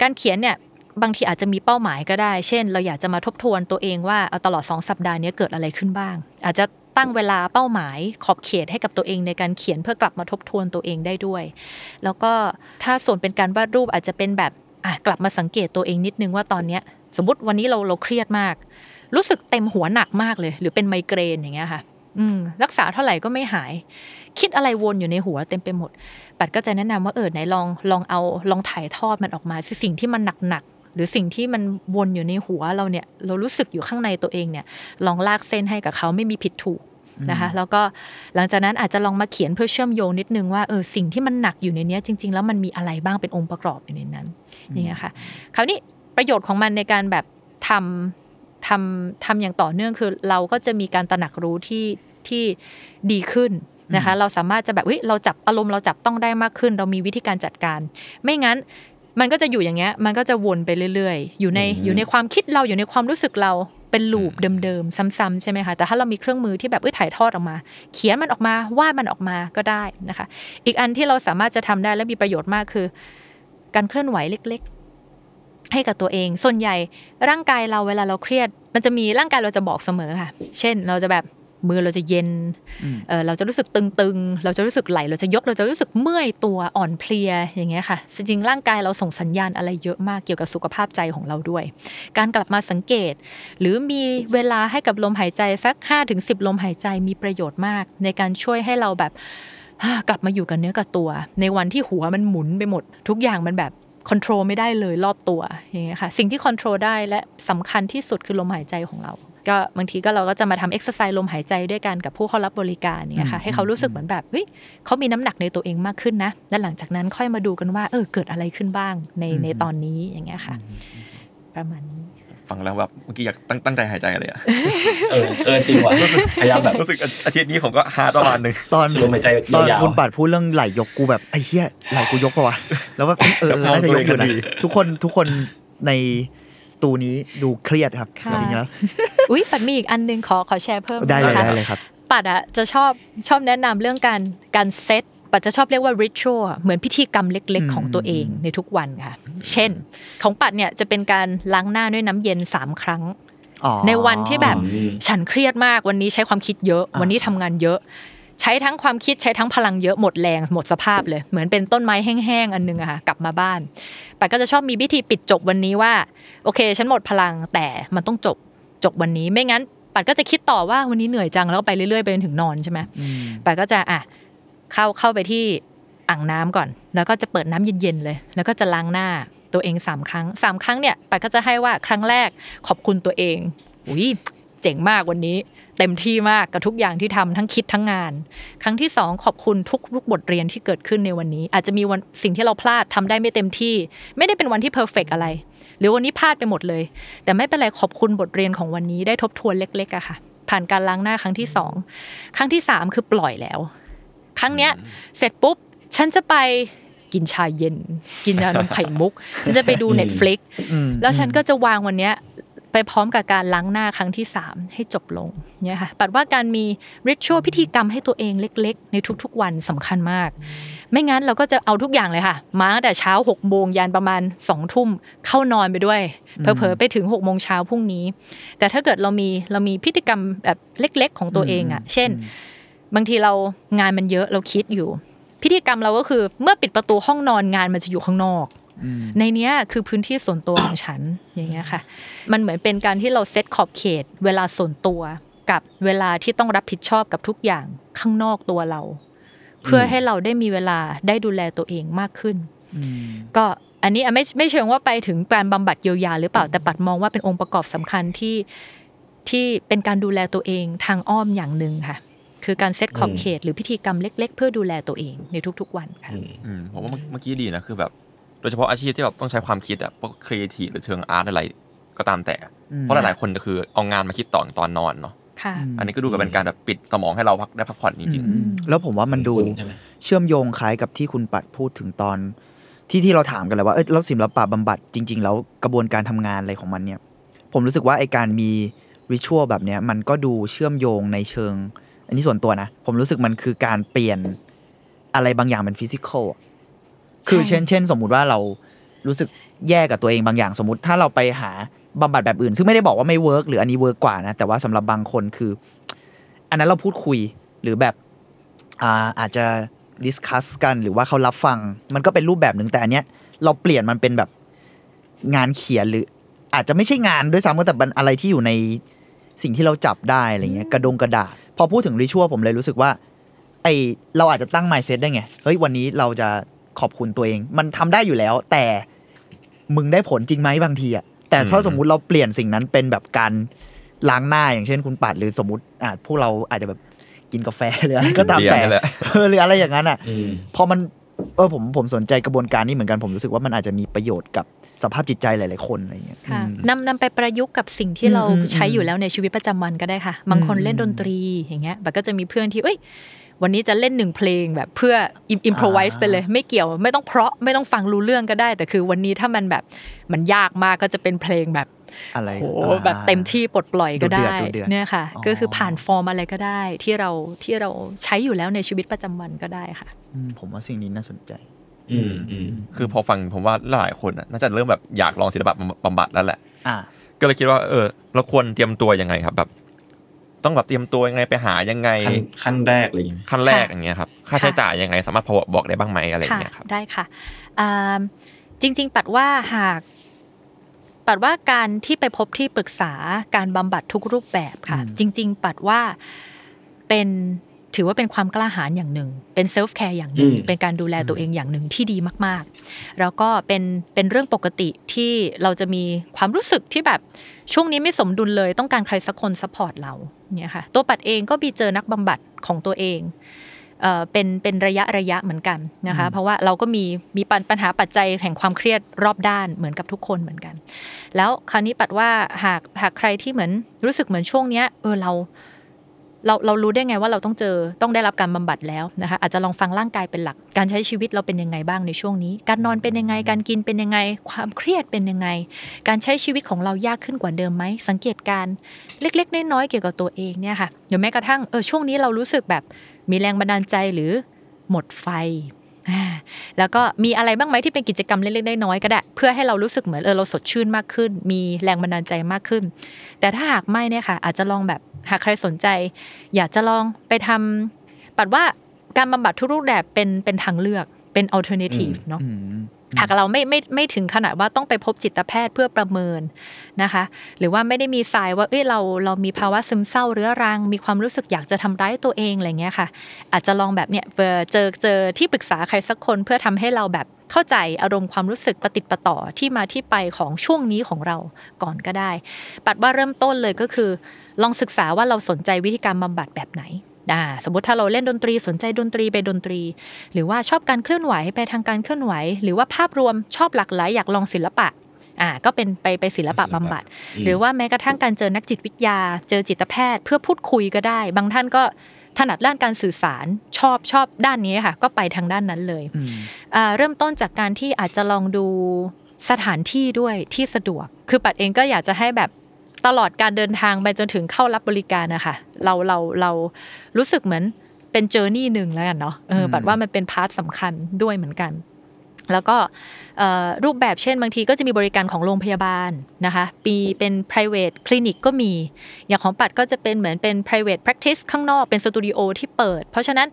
การเขียนเนี่ยบางทีอาจจะมีเป้าหมายก็ได้เช่นเราอยากจะมาทบทวนตัวเองว่าเอาตลอดสองสัปดาห์นี้เกิดอะไรขึ้นบ้างอาจจะตั้งเวลาเป้าหมายขอบเขตให้กับตัวเองในการเขียนเพื่อกลับมาทบทวนตัวเองได้ด้วยแล้วก็ถ้าส่วนเป็นการวาดรูปอาจจะเป็นแบบอ่ะกลับมาสังเกตตัวเองนิดนึงว่าตอนนี้สมมติวันนี้เราเราเครียดมากรู้สึกเต็มหัวหนักมากเลยหรือเป็นไมเกรนอย่างเงี้ยค่ะอืมรักษาเท่าไหร่ก็ไม่หายคิดอะไรวนอยู่ในหัวเต็มไปหมดปัดก็จะแนะนำว่าเออไหนลองลองเอาลองถ่ายทอดมันออกมาสิ่งที่มันหนักหรือสิ่งที่มันวนอยู่ในหัวเราเนี่ยเรารู้สึกอยู่ข้างในตัวเองเนี่ยลองลากเส้นให้กับเขาไม่มีผิดถูกนะคะแล้วก็หลังจากนั้นอาจจะลองมาเขียนเพื่อเชื่อมโยงนิดนึงว่าเออสิ่งที่มันหนักอยู่ในนี้จริงๆแล้วมันมีอะไรบ้างเป็นองค์ประกอบอยู่ในนั้นอย่างเงี้ยค่ะคราวนี้ประโยชน์ของมันในการแบบทำทำทำอย่างต่อเนื่องคือเราก็จะมีการตระหนักรู้ที่ที่ดีขึ้นนะคะเราสามารถจะแบบเฮ้ยเราจับอารมณ์เราจับต้องได้มากขึ้นเรามีวิธีการจัดการไม่งั้นมันก็จะอยู่อย่างเงี้ยมันก็จะวนไปเรื่อยๆอยู่ในอยู่ในความคิดเราอยู่ในความรู้สึกเราเป็นลูปเดิมๆซ้ำๆใช่ไหมคะแต่ถ้าเรามีเครื่องมือที่แบบเอ้ยถ่ายทอดออกมาเขียนมันออกมาวาดมันออกมาก็ได้นะคะอีกอันที่เราสามารถจะทำได้และมีประโยชน์มากคือการเคลื่อนไหวเล็กๆให้กับตัวเองส่วนใหญ่ร่างกายเราเวลาเราเครียดมันจะมีร่างกายเราจะบอกเสมอค่ะเช่นเราจะแบบมือเราจะเย็นเอ่อเราจะรู้สึกตึงๆเราจะรู้สึกไหลเราจะยกเราจะรู้สึกเมื่อยตัวอ่อนเพลียอย่างเงี้ยค่ะจริงๆร่างกายเราส่งสัญญาณอะไรเยอะมากเกี่ยวกับสุขภาพใจของเราด้วยการกลับมาสังเกตหรือมีเวลาให้กับลมหายใจสัก ห้าถึงสิบ ลมหายใจมีประโยชน์มากในการช่วยให้เราแบบกลับมาอยู่กับเนื้อกับตัวในวันที่หัวมันหมุนไปหมดทุกอย่างมันแบบคอนโทรลไม่ได้เลยรอบตัวอย่างเงี้ยค่ะสิ่งที่คอนโทรลได้และสำคัญที่สุดคือลมหายใจของเราก็บางทีก็เราก็จะมาทำเอ็กซ์ไซส์ลมหายใจด้วยกันกับผู้เข้ารับบริการเนี่ยค่ะให้เขารู้สึกเหมือนแบบเฮ้ยเขามีน้ำหนักในตัวเองมากขึ้นนะและหลังจากนั้นค่อยมาดูกันว่าเออเกิดอะไรขึ้นบ้างในในตอนนี้อย่างเงี้ยค่ะประมาณนี้ฟังแล้วแบบเมื่อกี้อยากตั้งตั้งใจหายใจเลยอ่ะเออเออจริงว่ะพยายามแบบรู้สึกอาทิตย์นี้ผมก็หาประมาณนึงตอนลมหายใจตอนคุณปาดพูดเรื่องไหลยกกูแบบไอ้เหี้ยไหลกูยกป่ะวะแล้วแบบเออน่าจะยกอยู่นะทุกคนทุกคนในสตูนี้ดูเครียดครับจริงๆแล้วอุ๊ยปัดมีอีกอันนึงขอขอแชร์เพิ่มได้เลยได้เลยครับปัดอ่ะจะชอบชอบแนะนำเรื่องการการเซตปัดจะชอบเรียกว่า ritual เหมือนพิธีกรรมเล็กๆของตัวเองในทุกวันค่ะเช่นของปัดเนี่ยจะเป็นการล้างหน้าด้วยน้ำเย็นสามครั้งในวันที่แบบฉันเครียดมากวันนี้ใช้ความคิดเยอะวันนี้ทำงานเยอะ ใช้ทั้งความคิดใช้ทั้งพลังเยอะหมดแรงหมดสภาพเลยเหมือนเป็นต้นไม้แห้งๆอันนึงอะค่ะกลับมาบ้านป่าก็จะชอบมีพิธีปิดจบวันนี้ว่าโอเคฉันหมดพลังแต่มันต้องจบจบวันนี้ไม่งั้นป่าก็จะคิดต่อว่าวันนี้เหนื่อยจังแล้วไปเรื่อยๆไปจนถึงนอนใช่ไหมป่าก็จะอ่ะเข้าเข้าไปที่อ่างน้ำก่อนแล้วก็จะเปิดน้ำเย็นๆเลยแล้วก็จะล้างหน้าตัวเองสามครั้งสามครั้งเนี่ยป่าก็จะให้ว่าครั้งแรกขอบคุณตัวเองอุ้ยเจ๋งมากวันนี้เต็มที่มากกับทุกอย่างที่ทำทั้งคิดทั้งงานครั้งที่สองขอบคุณทุกทุกบทเรียนที่เกิดขึ้นในวันนี้อาจจะมีวันสิ่งที่เราพลาดทำได้ไม่เต็มที่ไม่ได้เป็นวันที่เพอร์เฟกต์อะไรหรือวันนี้พลาดไปหมดเลยแต่ไม่เป็นไรขอบคุณบทเรียนของวันนี้ได้ทบทวนเล็กๆอะค่ะผ่านการล้างหน้าครั้งที่สองครั้งที่สามคือปล่อยแล้วครั้งเนี้ยเสร็จปุ๊บฉันจะไปกินชาเย็นกินยานมไข่มุกฉันจะไปดู Netflix แล้วฉันก็จะวางวันเนี้ยไปพร้อมกับการล้างหน้าครั้งที่สามให้จบลงเนี่ยค่ะปัดว่าการมี ritual พิธีกรรมให้ตัวเองเล็กๆในทุกๆวันสำคัญมากไม่งั้นเราก็จะเอาทุกอย่างเลยค่ะมาตั้งแต่เช้า หกโมง นยันประมาณ สองทุ่มเข้านอนไปด้วยเผลอๆไปถึง หกโมง นพรุ่งนี้แต่ถ้าเกิดเรามีเรามีพฤติกรรมแบบเล็กๆของตัวเองอ่ะเช่นบางทีเรางานมันเยอะเราคิดอยู่พฤติกรรมเราก็คือเมื่อปิดประตูห้องนอนงานมันจะอยู่ข้างนอกในเนี้ยคือพื้นที่ส่วนตัวของฉันอย่างเงี้ยค่ะมันเหมือนเป็นการที่เราเซตขอบเขตเวลาส่วนตัวกับเวลาที่ต้องรับผิดชอบกับทุกอย่างข้างนอกตัวเราเพื่อให้เราได้มีเวลาได้ดูแลตัวเองมากขึ้นก็อันนี้ไม่ไม่เชิงว่าไปถึงการบำบัดเยียวยาหรือเปล่าแต่ปัดมองว่าเป็นองค์ประกอบสำคัญที่ที่เป็นการดูแลตัวเองทางอ้อมอย่างนึงค่ะคือการเซตขอบเขตหรือพิธีกรรมเล็กๆเพื่อดูแลตัวเองในทุกๆวันค่ะผมว่าเมื่อกี้ดีนะคือแบบโดยเฉพาะอาชีพที่แบบต้องใช้ความคิดอ่ะพวกครีเอทีฟหรือเชิงอาร์ตอะไรก็ตามแต่เพราะหลายๆคนก็คือเอางานมาคิดตอนตอนนอนเนาะอันนี้ก็ดูกับเป็นการแบบปิดสมองให้เราพักได้พักผ่อนจริงๆแล้วผมว่ามันดูเชื่อมโยงคล้ายกับที่คุณปัดพูดถึงตอนที่ที่เราถามกันเลยว่าเออแล้วศิลปะบำบัดจริงๆแล้วกระบวนการทำงานอะไรของมันเนี่ยผมรู้สึกว่าไอการมีริชวลแบบเนี้ยมันก็ดูเชื่อมโยงในเชิงอันนี้ส่วนตัวนะผมรู้สึกมันคือการเปลี่ยนอะไรบางอย่างเป็นฟิสิกอลคือเช่นเช่นสมมุติว่าเรารู้สึกแย่กับตัวเองบางอย่างสมมุติถ้าเราไปหาบำบัดแบบอื่นซึ่งไม่ได้บอกว่าไม่เวิร์กหรืออันนี้เวิร์กกว่านะแต่ว่าสำหรับบางคนคืออันนั้นเราพูดคุยหรือแบบอ่าอาจจะดิสคัสกันหรือว่าเขารับฟังมันก็เป็นรูปแบบหนึ่งแต่อันเนี้ยเราเปลี่ยนมันเป็นแบบงานเขียนหรืออาจจะไม่ใช่งานด้วยซ้ำแต่เป็นอะไรที่อยู่ในสิ่งที่เราจับได้อะไรเงี้ยกระดงกระดาษพอพูดถึงริชวลผมเลยรู้สึกว่าไอเราอาจจะตั้ง mindset ได้ไงเฮ้ยวันนี้เราจะขอบคุณตัวเองมันทำได้อยู่แล้วแต่มึงได้ผลจริงไหมบางทีอ่ะแต่ถ้าสมมุติเราเปลี่ยนสิ่งนั้นเป็นแบบการล้างหน้าอย่างเช่นคุณปัดหรือสมมุติอ่ะพวกเราอาจจะแบบกินกาแฟหรืออะไรก็ตามแต่หรืออะไรอย่างนั้นอ่ะพอมันเออผมผมสนใจกระบวนการนี้เหมือนกันผมรู้สึกว่ามันอาจจะมีประโยชน์กับสภาพจิตใจหลายๆคนอะไรอย่างเงี้ยค่ะนำนำไปประยุกต์กับสิ่งที่เราใช้อยู่แล้วในชีวิตประจำวันก็ได้ค่ะบางคนเล่นดนตรีอย่างเงี้ยแบบก็จะมีเพื่อนที่เอ้ยวันนี้จะเล่นหนึ่งเพลงแบบเพื่ออิมโพรไวส์ไปเลยไม่เกี่ยวไม่ต้องเพราะไม่ต้องฟังรู้เรื่องก็ได้แต่คือวันนี้ถ้ามันแบบมันยากมากก็จะเป็นเพลงแบบอะไรโหแบบเต็มที่ปลดปล่อยก็ได้เนี่ยค่ะก็คือผ่านฟอร์มอะไรก็ได้ที่เราที่เราใช้อยู่แล้วในชีวิตประจำวันก็ได้ค่ะผมว่าสิ่งนี้น่าสนใจคือพอฟังผมว่าหลายคนน่าจะเริ่มแบบอยากลองศิลปะบำบัดแล้วแหละก็เลยคิดว่าเออเราควรเตรียมตัวยังไงครับแบบต้องแบบเตรียมตัวยังไงไปหายังไงขั้นแรกอะไรอย่างเงี้ยขั้นแรกอย่างเงี้ยครับค่าใช้จ่ายยังไงสามารถพอบอกได้บ้างไหมอะไรอย่างเงี้ยครับได้ค่ะจริงๆปัดว่าหากปัดว่าการที่ไปพบที่ปรึกษาการบำบัดทุกรูปแบบค่ะจริงๆปัดว่าเป็นถือว่าเป็นความกล้าหาญอย่างหนึ่งเป็นเซลฟ์แคร์อย่างหนึ่งเป็นการดูแลตัวเองอย่างหนึ่งที่ดีมากๆแล้วก็เป็นเป็นเรื่องปกติที่เราจะมีความรู้สึกที่แบบช่วงนี้ไม่สมดุลเลยต้องการใครสักคนซัพพอร์ตเราเนี่ยค่ะตัวปัดเองก็มีเจอนักบำบัดของตัวเองเอ่อเป็นเป็นระยะระยะเหมือนกันนะคะเพราะว่าเราก็มีมีปัญหาปัจจัยแห่งความเครียดรอบด้านเหมือนกับทุกคนเหมือนกันแล้วคราวนี้ปัดว่าหากหากใครที่เหมือนรู้สึกเหมือนช่วงเนี้ยเออเราเราเรารู้ได้ไงว่าเราต้องเจอต้องได้รับการบำบัดแล้วนะคะอาจจะลองฟังร่างกายเป็นหลักการใช้ชีวิตเราเป็นยังไงบ้างในช่วงนี้การนอนเป็นยังไงการกินเป็นยังไงความเครียดเป็นยังไงการใช้ชีวิตของเรายากขึ้นกว่าเดิมไหมสังเกตการเล็กๆน้อยๆเกี่ยวกับตัวเองเนี่ยค่ะหรือแม้กระทั่งเออช่วงนี้เรารู้สึกแบบมีแรงบันดาลใจหรือหมดไฟแล้วก็มีอะไรบ้างไหมที่เป็นกิจกรรมเล็กๆน้อยๆก็ได้เพื่อให้เรารู้สึกเหมือนเออเราสดชื่นมากขึ้นมีแรงบันดาลใจมากขึ้นแต่ถ้าหากไม่เนี่ยค่ะอาจจะลองแบบหากใครสนใจอยากจะลองไปทำ ปัดว่าการบำบัดทุกรูปแบบเป็นเป็นทางเลือกเป็นอัลเทอร์เนทีฟเนาะหากเราไม่ไม่ไม่ถึงขนาดว่าต้องไปพบจิตแพทย์เพื่อประเมินนะคะหรือว่าไม่ได้มีทรายว่าเอ้ยเราเรามีภาวะซึมเศร้าเรื้อรังมีความรู้สึกอยากจะทำร้ายตัวเองอะไรเงี้ยค่ะอาจจะลองแบบเนี่ยเจอเจอที่ปรึกษาใครสักคนเพื่อทำให้เราแบบเข้าใจอารมณ์ความรู้สึกประติดประต่อที่มาที่ไปของช่วงนี้ของเราก่อนก็ได้ปัดว่าเริ่มต้นเลยก็คือลองศึกษาว่าเราสนใจวิธีการบำบัดแบบไหนอ่าสมมุติถ้าเราเล่นดนตรีสนใจดนตรีไปดนตรีหรือว่าชอบการเคลื่อนไหวไปทางการเคลื่อนไหวหรือว่าภาพรวมชอบหลากหลายอยากลองศิลปะอ่าก็เป็นไปไปศิลปะบำบัดหรือว่าแม้กระทั่งการเจอนักจิตวิทยาเจอจิตแพทย์เพื่อพูดคุยก็ได้บางท่านก็ถนัดด้านการสื่อสารชอบชอบด้านนี้ค่ะก็ไปทางด้านนั้นเลยอ่าเริ่มต้นจากการที่อาจจะลองดูสถานที่ด้วยที่สะดวกคือปัดเองก็อยากจะให้แบบตลอดการเดินทางไปจนถึงเข้ารับบริการนะคะเราเราเรารู้สึกเหมือนเป็นเจอร์นี่หนึ่งแล้วกันเนาะเออปัดว่ามันเป็นพาร์ทสำคัญด้วยเหมือนกันแล้วก็รูปแบบเช่นบางทีก็จะมีบริการของโรงพยาบาลนะคะปีเป็น private clinic ก็มีอย่างของปัดก็จะเป็นเหมือนเป็น private practice ข้างนอกเป็นสตูดิโอที่เปิดเพราะฉะนั้น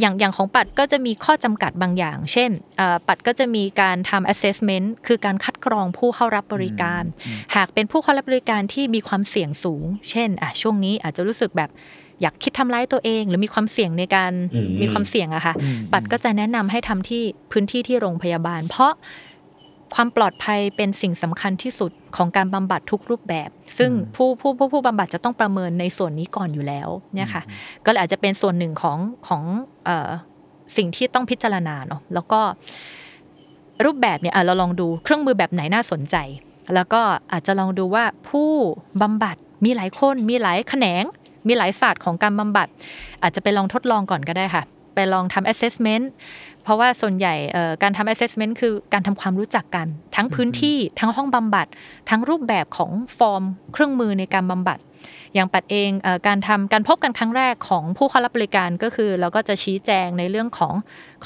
อย่างอย่างของปัดก็จะมีข้อจำกัดบางอย่างเช่นปัดก็จะมีการทำ assessment คือการคัดกรองผู้เข้ารับบริการหากเป็นผู้เข้ารับบริการที่มีความเสี่ยงสูงเช่นอ่ะช่วงนี้อาจจะรู้สึกแบบอยากคิดทำร้ายตัวเองหรือมีความเสี่ยงในการมีความเสี่ยงอะค่ะปัดก็จะแนะนำให้ทำที่พื้นที่ที่โรงพยาบาลเพราะความปลอดภัยเป็นสิ่งสำคัญที่สุดของการบำบัดทุกรูปแบบซึ่งผู้ผู้ผู้ผู้บำบัดจะต้องประเมินในส่วนนี้ก่อนอยู่แล้วเนี่ยค่ะก็อาจจะเป็นส่วนหนึ่งของของเอ่อสิ่งที่ต้องพิจารณาเนาะแล้วก็รูปแบบเนี่ยเราลองดูเครื่องมือแบบไหนน่าสนใจแล้วก็อาจจะลองดูว่าผู้บำบัดมีหลายคนมีหลายแขนงมีหลายศาสตร์ของการบำบัดอาจจะไปลองทดลองก่อนก็ได้ค่ะไปลองทำ assessment เพราะว่าส่วนใหญ่การทำ assessment คือการทำความรู้จักกันทั้งพื้นที่ทั้งห้องบำบัดทั้งรูปแบบของฟอร์มเครื่องมือในการบำบัดอย่างปัดเองการทำการพบกันครั้งแรกของผู้เข้ารับบริการก็คือเราก็จะชี้แจงในเรื่องของ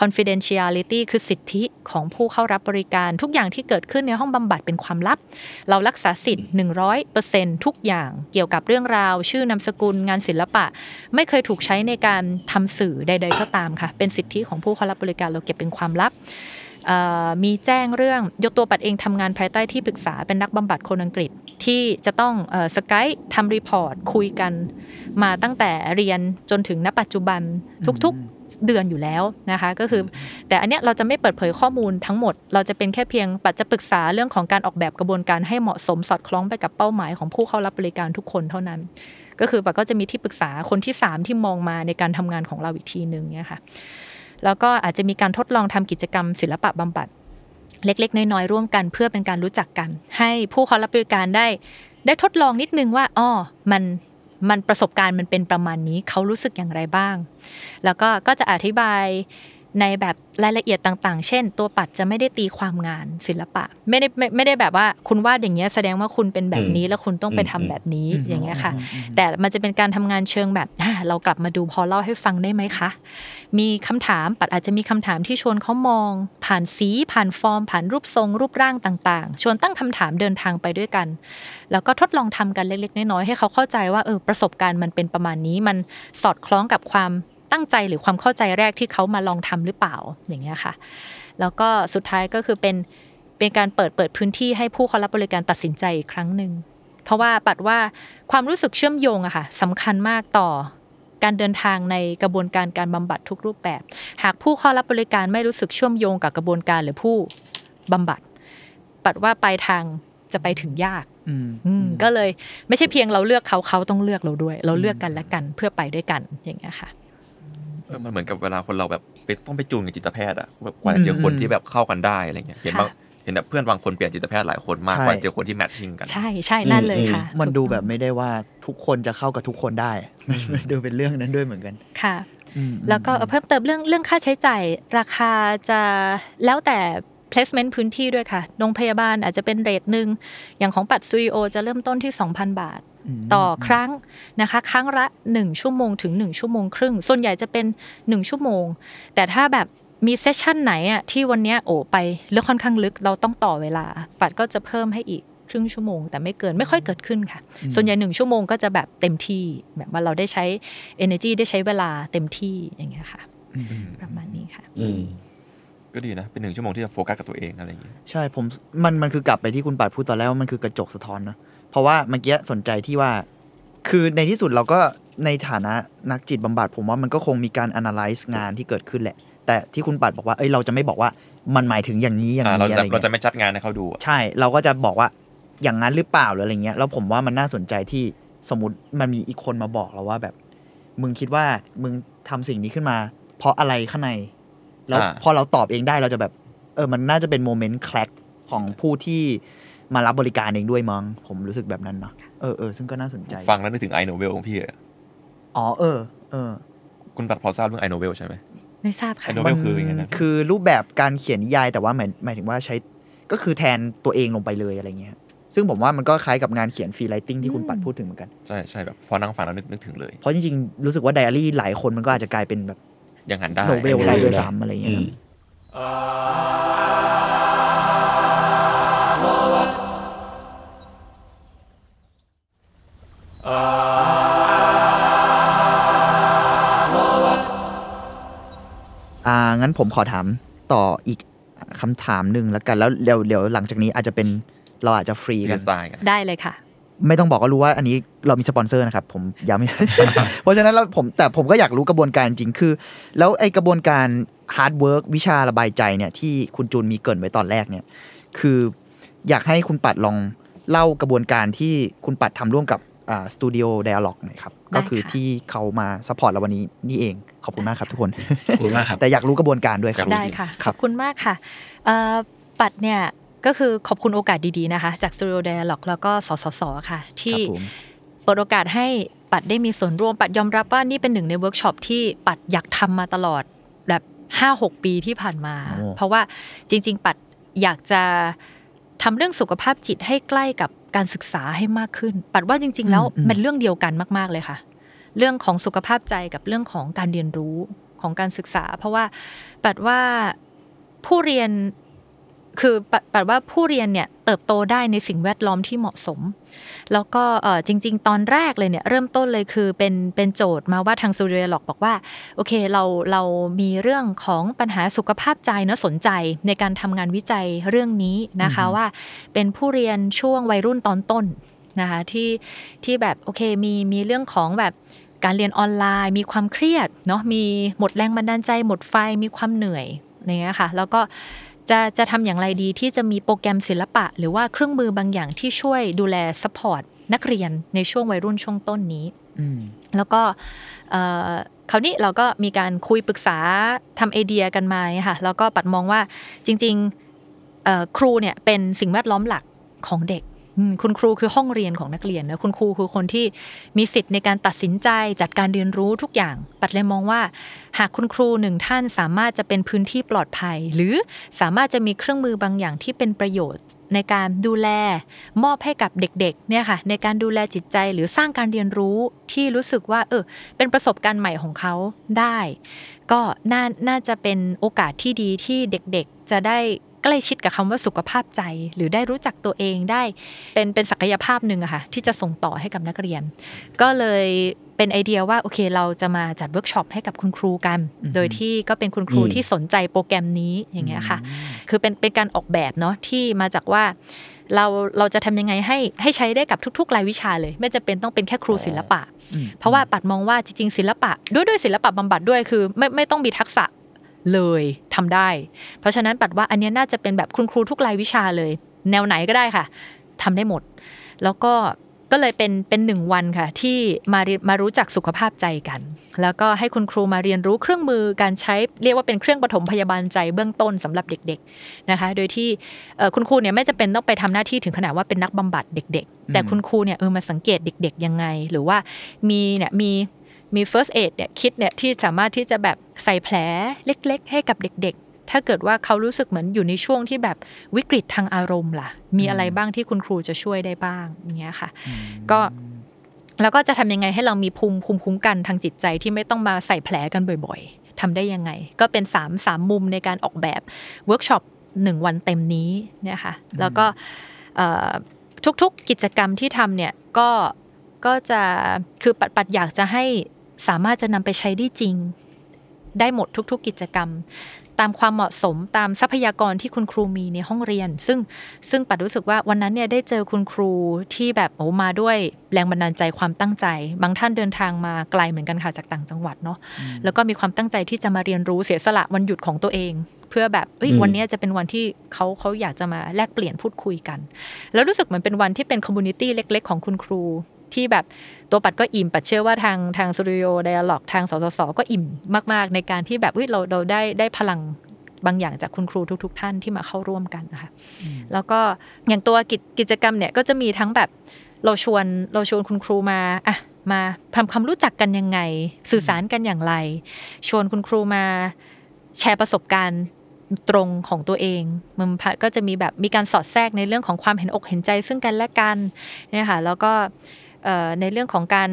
confidentiality คือสิทธิของผู้เข้ารับบริการทุกอย่างที่เกิดขึ้นในห้องบำบัดเป็นความลับเรารักษาสิทธิ์ หนึ่งร้อยเปอร์เซ็นต์ ทุกอย่างเกี่ยวกับเรื่องราวชื่อนามสกุลงานศิลปะไม่เคยถูกใช้ในการทำสื่อใดๆก็ตามค่ะเป็นสิทธิของผู้เข้ารับบริการเราเก็บเป็นความลับมีแจ้งเรื่องยกตัวปัดเองทำงานภายใต้ที่ปรึกษาเป็นนักบำบัดคนอังกฤษที่จะต้องสกายทำรีพอร์ตคุยกันมาตั้งแต่เรียนจนถึงณปัจจุบันทุกๆเดือนอยู่แล้วนะคะก็คือแต่อันเนี้ยเราจะไม่เปิดเผยข้อมูลทั้งหมดเราจะเป็นแค่เพียงปัดจะปรึกษาเรื่องของการออกแบบกระบวนการให้เหมาะสมสอดคล้องไปกับเป้าหมายของผู้เข้ารับบริการทุกคนเท่านั้นก็คือปัดก็จะมีที่ปรึกษาคนที่สามที่มองมาในการทำงานของเราอีกทีนึงเนี่ยค่ะแล้วก็อาจจะมีการทดลองทำกิจกรรมศิลปะบำบัดเล็กๆน้อยๆร่วมกันเพื่อเป็นการรู้จักกันให้ผู้เข้ารับบริการได้ได้ทดลองนิดนึงว่าอ๋อมันมันประสบการณ์มันเป็นประมาณนี้เขารู้สึกอย่างไรบ้างแล้วก็ก็จะอธิบายในแบบรายละเอียดต่างๆเช่นตัวปัดจะไม่ได้ตีความงานศิลปะไม่ได้ไม่ไม่ได้แบบว่าคุณวาดอย่างเงี้ยแสดงว่าคุณเป็นแบบนี้แล้วคุณต้องไปทำแบบนี้อย่างเงี้ยค่ะแต่มันจะเป็นการทำงานเชิงแบบเรากลับมาดูพอเล่าให้ฟังได้ไหมคะมีคำถามปัดอาจจะมีคำถามที่ชวนเขามองผ่านสีผ่านฟอร์มผ่านรูปทรงรูปร่างต่างๆชวนตั้งคำถามเดินทางไปด้วยกันแล้วก็ทดลองทำกันเล็กๆน้อยๆให้เขาเข้าใจว่าเออประสบการณ์มันเป็นประมาณนี้มันสอดคล้องกับความตั้งใจหรือความเข้าใจแรกที่เขามาลองทำหรือเปล่าอย่างเงี้ยค่ะแล้วก็สุดท้ายก็คือเป็นเป็นการเปิดเปิดพื้นที่ให้ผู้เข้ารับบริการตัดสินใจอีกครั้งนึงเพราะว่าปัดว่าความรู้สึกเชื่อมโยงอะค่ะสำคัญมากต่อการเดินทางในกระบวนการการบำบัดทุกรูปแบบหากผู้เข้ารับบริการไม่รู้สึกเชื่อมโยงกับกระบวนการหรือผู้บำบัดปัดว่าปลายทางจะไปถึงยากก็เลยไม่ใช่เพียงเราเลือกเขาเขาต้องเลือกเราด้วยเราเลือกกันและกันเพื่อไปด้วยกันอย่างเงี้ยค่ะเออมันเหมือนกับเวลาคนเราแบบไปต้องไปจูนกับจิตแพทย์อ่ะแบบกว่าจะเจอคนที่แบบเข้ากันได้อะไรเงี้ยเห็นบางเห็นแบบเพื่อนบางคนเปลี่ยนจิตแพทย์หลายคนมากกว่าเจอคนที่แมทชิ่งกันใช่ใช่นั่นเลยค่ะมันดูแบบไม่ได้ว่าทุกคนจะเข้ากับทุกคนได้มันดูเป็นเรื่องนั้นด้วยเหมือนกันค่ะแล้วก็เพิ่มเติมเรื่องเรื่องค่าใช้จ่ายราคาจะแล้วแต่ placement พื้นที่ด้วยค่ะโรงพยาบาลอาจจะเป็นเรทนึงอย่างของปัดสตูดิโอจะเริ่มต้นที่ สองพัน บาทต่อครั้งนะคะครั้งละหนึ่งชั่วโมงถึงหนึ่งชั่วโมงครึ่งส่วนใหญ่จะเป็นหนึ่งชั่วโมงแต่ถ้าแบบมีเซสชั่นไหนอ่ะที่วันเนี้ยโอ้ไปเรื่องค่อนข้างลึกเราต้องต่อเวลาปัดก็จะเพิ่มให้อีก ครึ่งชั่วโมงแต่ไม่เกินไม่ค่อยเกิดขึ้นค่ะส่วนใหญ่หนึ่งชั่วโมงก็จะแบบเต็มที่แบบว่าเราได้ใช้ energy ได้ใช้เวลาเต็มที่อย่างเงี้ยค่ะประมาณนี้ค่ะก็ดีนะเป็นหนึ่งชั่วโมงที่จะโฟกัสกับตัวเองอะไรอย่างเงี้ยใช่ผมมันมันคือกลับไปที่คุณปาดพูดตอนแรกว่ามันคือกระจกสะท้อนนะเพราะว่าเมื่อกี้สนใจที่ว่าคือในที่สุดเราก็ในฐานะนักจิตบำบัดผมว่ามันก็คงมีการ analyze งานที่เกิดขึ้นแหละแต่ที่คุณปาดบอกว่าเอ้ยเราจะไม่บอกว่ามันหมายถึงอย่างนี้อย่างนี้อะไรเงี้ยเราจะไม่จัดงานให้เขาดูใช่เราก็จะบอกว่าอย่างนั้นหรือเปล่าหรืออะไรเงี้ยแล้วผมว่ามันน่าสนใจที่สมมติมันมีอีกคนมาบอกเราว่าแบบมึงคิดว่ามึงทำสิ่งนี้ขึ้นมาเพราะอะไรข้างในแล้วพอเราตอบเองได้เราจะแบบเออมันน่าจะเป็นโมเมนต์แคลกของผู้ที่มารับบริการเองด้วยมั้งผมรู้สึกแบบนั้นเนาะเออเออซึ่งก็น่าสนใจฟังแล้วนึกถึงไอโนเวลของพี่อ๋อเออเออคุณปัดพอทราบเรื่องไอโนเวลใช่ไหมไม่ทราบค่ะไอโนเวลคือยังไงนะคือรูปแบบการเขียนนิยายแต่ว่าหมายหมายถึงว่าใช้ก็คือแทนตัวเองลงไปเลยอะไรเงี้ยซึ่งผมว่ามันก็คล้ายกับงานเขียนฟรีไรติ้งที่คุณปัดพูดถึงเหมือนกันใช่ใช่แบบพอนั่งฟังแล้วนึกนึกถึงเลยเพราะจริงๆรู้สึกว่าไดอารี่หลายคนมันก็อาจจะกลายเป็นแบบอย่างนั้นได้โนเวลได้ด้วยซ้ำอะไรอย่างเงี้ยอ่างั้นผมขอถามต่ออีกคำถามหนึ่งแล้วกันแล้วเดี๋ยวเดี๋ยวหลังจากนี้อาจจะเป็นเราอาจจะฟรีกันได้เลยค่ะไม่ต้องบอกก็รู้ว่าอันนี้เรามีสปอนเซอร์นะครับผมย้ำ เพราะฉะนั้นเราผมแต่ผมก็อยากรู้กระบวนการจริงคือแล้วไอ้กระบวนการ Heart Work วิชาระบายใจเนี่ยที่คุณจูนมีเกริ่นไว้ตอนแรกเนี่ยคืออยากให้คุณปัดลองเล่ากระบวนการที่คุณปัดทำร่วมกับอ่า Studio Dialogue หน่อยครับก็คือที่เขามาซัพพอร์ตเราวันนี้นี่เองขอบคุณมากครับทุกคนขอบคุณมากครับแต่อยากรู้กระบวนการด้วยครับได้ค่ะขอบคุณมากค่ะเอ่อปัดเนี่ยก็คือขอบคุณโอกาสดีๆนะคะจาก Studio Dialogue แล้วก็สสส.ค่ะที่เปิดโอกาสให้ปัดได้มีส่วนร่วมปัดยอมรับว่านี่เป็นหนึ่งในเวิร์คช็อปที่ปัดอยากทำมาตลอดแบบ ห้าหก ปีที่ผ่านมาเพราะว่าจริงๆปัดอยากจะทำเรื่องสุขภาพจิตให้ใกล้กับการศึกษาให้มากขึ้นปัดว่าจริงๆแล้วมันเรื่องเดียวกันมากๆเลยค่ะเรื่องของสุขภาพใจกับเรื่องของการเรียนรู้ของการศึกษาเพราะว่าปัดว่าผู้เรียนคือปัดว่าผู้เรียนเนี่ยเติบโตได้ในสิ่งแวดล้อมที่เหมาะสมแล้วก็จริงๆตอนแรกเลยเนี่ยเริ่มต้นเลยคือเป็นเป็นโจทย์มาว่าทางซูเรียล็อกบอกว่าโอเคเราเรามีเรื่องของปัญหาสุขภาพใจเนาะสนใจในการทำงานวิจัยเรื่องนี้นะคะว่าเป็นผู้เรียนช่วงวัยรุ่นตอนต้นนะคะที่ที่แบบโอเคมีมีเรื่องของแบบการเรียนออนไลน์มีความเครียดเนาะมีหมดแรงบันดาลใจหมดไฟมีความเหนื่อยอย่างเงี้ยค่ะแล้วก็จะจะทำอย่างไรดีที่จะมีโปรแกรมศิลปะหรือว่าเครื่องมือบางอย่างที่ช่วยดูแลซัพพอร์ตนักเรียนในช่วงวัยรุ่นช่วงต้นนี้แล้วก็คราวนี้เราก็มีการคุยปรึกษาทำไอเดียกันมาค่ะแล้วก็ปัดมองว่าจริงๆครูเนี่ยเป็นสิ่งแวดล้อมหลักของเด็กคุณครูคือห้องเรียนของนักเรียนนะคุณครูคือคนที่มีสิทธิ์ในการตัดสินใจจัดการเรียนรู้ทุกอย่างปัดเลยมองว่าหากคุณครูหนึ่งท่านสามารถจะเป็นพื้นที่ปลอดภัยหรือสามารถจะมีเครื่องมือบางอย่างที่เป็นประโยชน์ในการดูแลมอบให้กับเด็กๆเนี่ยค่ะในการดูแลจิตใจหรือสร้างการเรียนรู้ที่รู้สึกว่าเออเป็นประสบการณ์ใหม่ของเขาได้ก็น่าน่าจะเป็นโอกาสที่ดีที่เด็กๆจะได้ใกล้ชิดกับคำว่าสุขภาพใจหรือได้รู้จักตัวเองได้เป็นเป็นศักยภาพหนึ่งอะค่ะที่จะส่งต่อให้กับนักเรียนก็เลยเป็นไอเดียว่าโอเคเราจะมาจัดเวิร์กช็อปให้กับคุณครูกันโดยที่ก็เป็นคุณครูที่สนใจโปรแกรมนี้อย่างเงี้ยค่ะคือเป็นเป็นการออกแบบเนาะที่มาจากว่าเราเราจะทำยังไงให้ให้ใช้ได้กับทุกๆรายวิชาเลยไม่จำเป็นต้องเป็นแค่ครูศิลปะเพราะว่าปัดมองว่าจริงๆศิลปะด้วยด้วยศิลปะบำบัดด้วยคือไม่ไม่ต้องมีทักษะเลยทำได้เพราะฉะนั้นปัดว่าอันนี้น่าจะเป็นแบบคุณครูทุกรายวิชาเลยแนวไหนก็ได้ค่ะทำได้หมดแล้วก็ก็เลยเป็นเป็นหนึ่งวันค่ะที่มามารู้จักสุขภาพใจกันแล้วก็ให้คุณครูมาเรียนรู้เครื่องมือการใช้เรียกว่าเป็นเครื่องปฐมพยาบาลใจเบื้องต้นสำหรับเด็กๆนะคะโดยที่คุณครูเนี่ยไม่จำเป็นต้องไปทำหน้าที่ถึงขนาดว่าเป็นนักบำบัดเด็กๆแต่คุณครูเนี่ยเออมาสังเกตเด็กๆยังไงหรือว่ามีเนี่ยมีมี first aid เนี่ยคิดเนี่ยที่สามารถที่จะแบบใส่แผลเล็กๆให้กับเด็กๆถ้าเกิดว่าเขารู้สึกเหมือนอยู่ในช่วงที่แบบวิกฤตทางอารมณ์ล่ะมีอะไรบ้างที่คุณครูจะช่วยได้บ้างอย่างเงี้ยค่ะก็แล้วก็จะทำยังไงให้เรามีภูมิภูมิคุ้มกันทางจิตใจที่ไม่ต้องมาใส่แผลกันบ่อยๆทำได้ยังไงก็เป็นสาม สามมุมในการออกแบบเวิร์กช็อปหนึ่งวันเต็มนี้เนี่ยค่ะแล้วก็ ทุกๆกิจกรรมที่ทำเนี่ยก็ก็จะคือปัดปัดอยากจะให้สามารถจะนำไปใช้ได้จริงได้หมดทุกๆกิจกรรมตามความเหมาะสมตามทรัพยากรที่คุณครูมีในห้องเรียนซึ่งซึ่งปัดรู้สึกว่าวันนั้นเนี่ยได้เจอคุณครูที่แบบโอ้มาด้วยแรงบันดาลใจความตั้งใจบางท่านเดินทางมาไกลเหมือนกันค่ะจากต่างจังหวัดเนาะแล้วก็มีความตั้งใจที่จะมาเรียนรู้เสียสละวันหยุดของตัวเองเพื่อแบบเอ้ยวันนี้จะเป็นวันที่เขาเขาอยากจะมาแลกเปลี่ยนพูดคุยกันแล้วรู้สึกเหมือนเป็นวันที่เป็นคอมมูนิตี้เล็กๆของคุณครูที่แบบตัวปัดก็อิ่มปัดเชื่อว่าทางทาง Studio Dialogue ทางสสสก็อิ่มมากๆในการที่แบบเฮ้ยเราเราได้ได้พลังบางอย่างจากคุณครูทุกๆท่านที่มาเข้าร่วมกันนะคะแล้วก็อย่างตัวกิจกรรมเนี่ยก็จะมีทั้งแบบเราชวนเราชวนคุณครูมาอ่ะมาทำความรู้จักกันยังไงสื่อสารกันอย่างไรชวนคุณครูมาแชร์ประสบการณ์ตรงของตัวเองมันก็จะมีแบบมีการสอดแทรกในเรื่องของความเห็นอกเห็นใจซึ่งกันและกันเนี่ยค่ะแล้วก็ในเรื่องของการ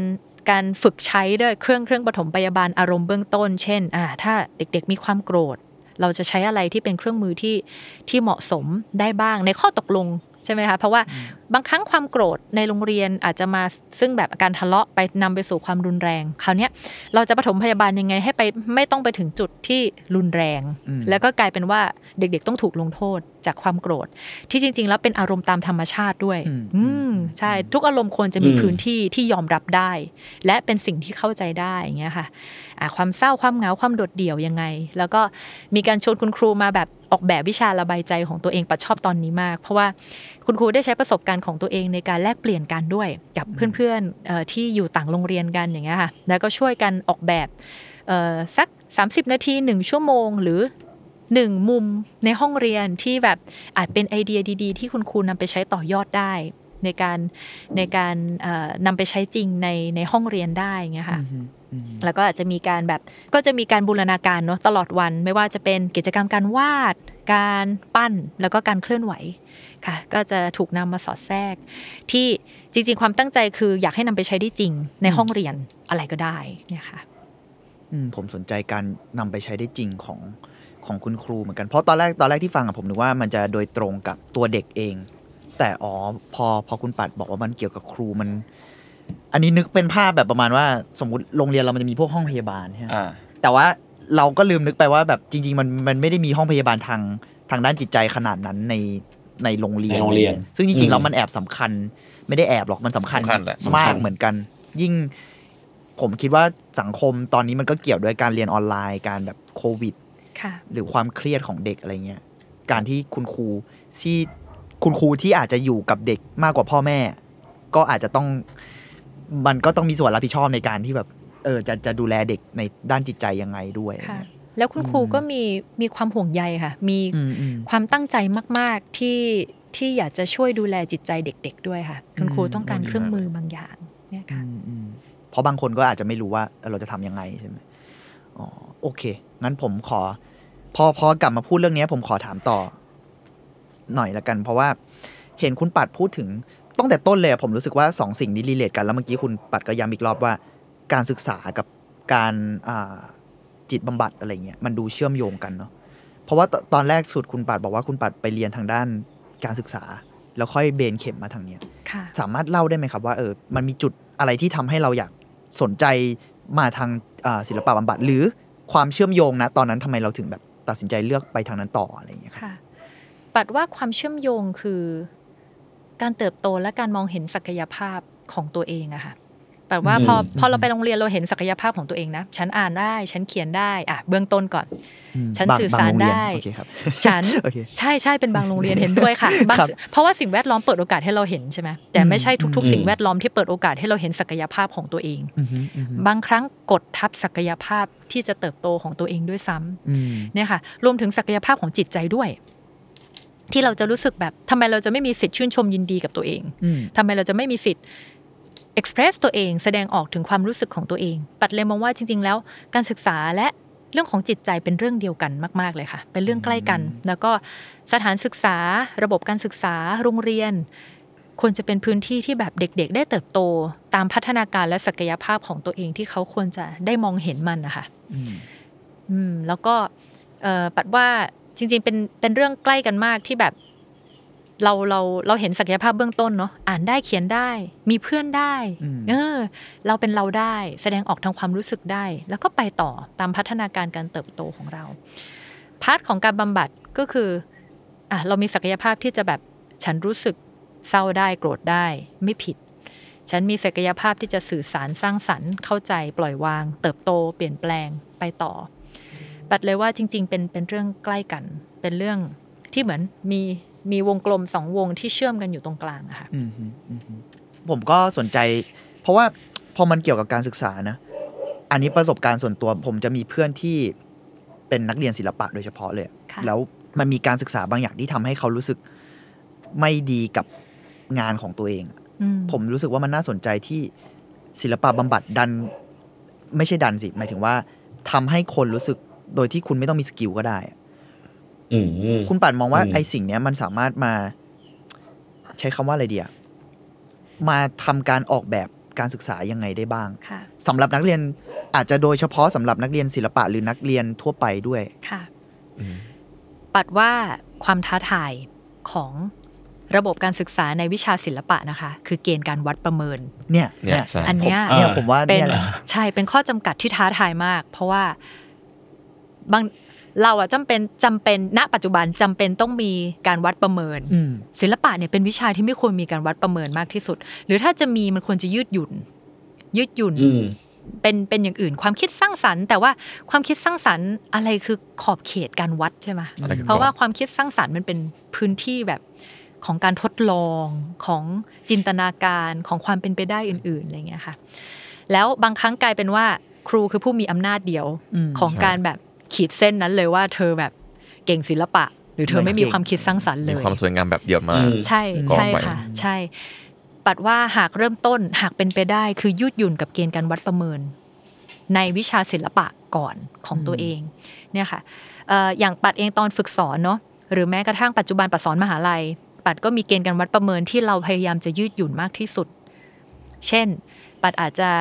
การฝึกใช้ด้วยเครื่องเครื่องปฐมพยาบาลอารมณ์เบื้องต้นเช่นอ่าถ้าเด็กๆมีความโกรธเราจะใช้อะไรที่เป็นเครื่องมือที่ที่เหมาะสมได้บ้างในข้อตกลงใช่ไหมคะเพราะว่าบางครั้งความโกรธในโรงเรียนอาจจะมาซึ่งแบบการทะเลาะไปนำไปสู่ความรุนแรงคราวนี้เราจะปฐมพยาบาลยังไงให้ไปไม่ต้องไปถึงจุดที่รุนแรงแล้วก็กลายเป็นว่าเด็กๆต้องถูกลงโทษจากความโกรธที่จริงๆแล้วเป็นอารมณ์ตามธรรมชาติด้วยอืมใช่ทุกอารมณ์ควรจะมีพื้นที่ที่ยอมรับได้และเป็นสิ่งที่เข้าใจได้อย่างเงี้ยค่ะความเศร้าความเหงาความโดดเดี่ยวยังไงแล้วก็มีการชวนคุณครูมาแบบออกแบบวิชาระบายใจของตัวเองปัดชอบตอนนี้มากเพราะว่าคุณครูได้ใช้ประสบการณ์ของตัวเองในการแลกเปลี่ยนกันด้วยกับเพื่อนๆที่อยู่ต่างโรงเรียนกันอย่างเงี้ยค่ะแล้วก็ช่วยกันออกแบบสักสามสิบนาทีหนึ่งชั่วโมงหรือหนึ่งมุมในห้องเรียนที่แบบอาจเป็นไอเดียดีๆที่คุณครูนำไปใช้ต่อยอดได้ในการในการนำไปใช้จริงในในห้องเรียนได้อย่างเงี้ยค่ะแล้วก็อาจจะมีการแบบก็จะมีการบูรณาการเนาะตลอดวันไม่ว่าจะเป็นกิจกรรมการวาดการปั้นแล้วก็การเคลื่อนไหวค่ะก็จะถูกนำมาสอดแทรกที่จริงๆความตั้งใจคืออยากให้นำไปใช้ได้จริงในห้องเรียนอะไรก็ได้เนี่ยค่ะผมสนใจการนำไปใช้ได้จริงของของคุณครูเหมือนกันเพราะตอนแรกตอนแรกที่ฟังอะผมนึกว่ามันจะโดยตรงกับตัวเด็กเองแต่อ๋อพอพอคุณปัดบอกว่ามันเกี่ยวกับครูมันอันนี้นึกเป็นภาพแบบประมาณว่าสมมุติโรงเรียนเรามันจะมีพวกห้องพยาบาลใช่ไหมแต่ว่าเราก็ลืมนึกไปว่าแบบจริงๆมันมันไม่ได้มีห้องพยาบาลทางทางด้านจิตใจขนาดนั้นในในโรงเรียนโรงเรียนซึ่งจริงๆแล้วมันแอบสำคัญไม่ได้แอบหรอกมันสำคัญมากเหมือนกันยิ่งผมคิดว่าสังคมตอนนี้มันก็เกี่ยวด้วยการเรียนออนไลน์การแบบโควิดหรือความเครียดของเด็กอะไรเงี้ยการที่คุณครูที่คุณครูที่อาจจะอยู่กับเด็กมากกว่าพ่อแม่ก็อาจจะต้องมันก็ต้องมีส่วนรับผิดชอบในการที่แบบเออจะจะดูแลเด็กในด้านจิตใจยังไงด้วยค่ะแล้วคุณครูก็มีมีความห่วงใยค่ะมีความตั้งใจมากๆที่ที่อยากจะช่วยดูแลจิตใจเด็กๆด้วยค่ะคุณครูต้องการเครื่องมือบางอย่างเนี่ยค่ะเพราะบางคนก็อาจจะไม่รู้ว่าเราจะทำยังไงใช่ไหมอ๋อโอเคงั้นผมขอพอพอกลับมาพูดเรื่องนี้ผมขอถามต่อหน่อยละกันเพราะว่าเห็นคุณปัดพูดถึงตั้งแต่ต้นเลยผมรู้สึกว่าสองสิ่งนี้รีเลทกันแล้วเมื่อกี้คุณปัดก็ย้ำอีกรอบว่าการศึกษากับการจิตบำบัดอะไรเงี้ยมันดูเชื่อมโยงกันเนาะเพราะว่าตอนแรกสุดคุณปัดบอกว่าคุณปัดไปเรียนทางด้านการศึกษาแล้วค่อยเบนเข็มมาทางเนี้ยสามารถเล่าได้ไหมครับว่าเออมันมีจุดอะไรที่ทำให้เราอยากสนใจมาทางศิลปะบำบัดหรือความเชื่อมโยงนะตอนนั้นทำไมเราถึงแบบตัดสินใจเลือกไปทางนั้นต่ออะไรอย่างเงี้ยค่ะปัดว่าความเชื่อมโยงคือการเติบโตและการมองเห็นศักยภาพของตัวเองอะค่ะปัดว่าพอพอเราไปโรงเรียนเราเห็นศักยภาพของตัวเองนะฉันอ่านได้ฉันเขียนได้อะเบื้องต้นก่อนฉันสื่อสารได้ฉันใช่ใช่เป็นบางโรงเรียนเห็นด้วยค่ะเพราะว่าสิ่งแวดล้อมเปิดโอกาสให้เราเห็นใช่ไหมแต่ไม่ใช่ทุกๆสิ่งแวดล้อมที่เปิดโอกาสให้เราเห็นศักยภาพของตัวเองบางครั้งกดทับศักยภาพที่จะเติบโตของตัวเองด้วยซ้ำเนี่ยค่ะรวมถึงศักยภาพของจิตใจด้วยที่เราจะรู้สึกแบบทำไมเราจะไม่มีสิทธิ์ชื่นชมยินดีกับตัวเองทำไมเราจะไม่มีสิทธิ์เอ็กซ์เพรสตัวเองแสดงออกถึงความรู้สึกของตัวเองปัดเลยมองว่าจริงๆแล้วการศึกษาและเรื่องของจิตใจเป็นเรื่องเดียวกันมากๆเลยค่ะเป็นเรื่องใกล้กันแล้วก็สถานศึกษาระบบการศึกษาโรงเรียนควรจะเป็นพื้นที่ที่แบบเด็กๆได้เติบโตตามพัฒนาการและศักยภาพของตัวเองที่เขาควรจะได้มองเห็นมันนะคะอืมแล้วก็ปัดว่าจริงๆเป็นเป็นเรื่องใกล้กันมากที่แบบ เราเราเราเห็นศักยภาพเบื้องต้นเนาะอ่านได้เขียนได้มีเพื่อนได้เออเราเป็นเราได้แสดงออกทางความรู้สึกได้แล้วก็ไปต่อตามพัฒนาการการเติบโตของเราพาร์ทของการบำบัดก็คืออ่ะเรามีศักยภาพที่จะแบบฉันรู้สึกเศร้าได้โกรธได้ไม่ผิดฉันมีศักยภาพที่จะสื่อสารสร้างสรรค์เข้าใจปล่อยวางเติบโตเปลี่ยนแปลงไปต่อบัดเลยว่าจริงๆเป็นเป็นเรื่องใกล้กันเป็นเรื่องที่เหมือนมีมีวงกลมสองวงที่เชื่อมกันอยู่ตรงกลางอะค่ะผมก็สนใจเพราะว่าพอมันเกี่ยวกับการศึกษานะอันนี้ประสบการณ์ส่วนตัวผมจะมีเพื่อนที่เป็นนักเรียนศิลปะโดยเฉพาะเลยแล้วมันมีการศึกษาบางอย่างที่ทำให้เขารู้สึกไม่ดีกับงานของตัวเองผมรู้สึกว่ามันน่าสนใจที่ศิลปะบำบัดดันไม่ใช่ดันสิหมายถึงว่าทำให้คนรู้สึกโดยที่คุณไม่ต้องมีสกิลก็ได้คุณปัดมองว่าไอ้สิ่งเนี้ยมันสามารถมาใช้คำว่าอะไรเดียวมาทำการออกแบบการศึกษายังไงได้บ้างสำหรับนักเรียนอาจจะโดยเฉพาะสำหรับนักเรียนศิลปะหรือนักเรียนทั่วไปด้วยค่ะปัดว่าความท้าทายของระบบการศึกษาในวิชาศิลปะนะคะคือเกณฑ์การวัดประเมินเนี่ยอันเนี้ยเนี่ยผมว่าเนี่ยใช่เป็นข้อจำกัดที่ท้าทายมากเพราะว่าบางเราอะจำเป็นจำเป็นณปัจจุบันจำเป็นต้องมีการวัดประเมินศิลปะเนี่ยเป็นวิชาที่ไม่ควรมีการวัดประเมินมากที่สุดหรือถ้าจะมีมันควรจะยืดหยุ่นยืดหยุ่นเป็นเป็นอย่างอื่นความคิดสร้างสรรค์แต่ว่าความคิดสร้างสรรค์อะไรคือขอบเขตการวัดใช่ไหมเพราะว่าความคิดสร้างสรรค์มันเป็นพื้นที่แบบของการทดลองของจินตนาการของความเป็นไปได้อื่นๆอะไรเงี้ยค่ะแล้วบางครั้งกลายเป็นว่าครูคือผู้มีอำนาจเดียวของการแบบขีดเส้นนั้นเลยว่าเธอแบบเก่งศิลปะหรือเธอไม่มีความคิดสร้างสรรค์เลยมีความสวยงามแบบเดียวมากใช่ใช่ค่ะใช่ปัดว่าหากเริ่มต้นหากเป็นไปได้คือยืดหยุ่นกับเกณฑ์การวัดประเมินในวิชาศิลปะก่อนของตัวเองเนี่ยค่ะอย่างปัดเองตอนฝึกสอนเนาะหรือแม้กระทั่งปัจจุบันปัดสอนมหาลัยปัดก็มีเกณฑ์การวัดประเมินที่เราพยายามจะยืดหยุ่นมากที่สุดเช่นปัดอาจจะ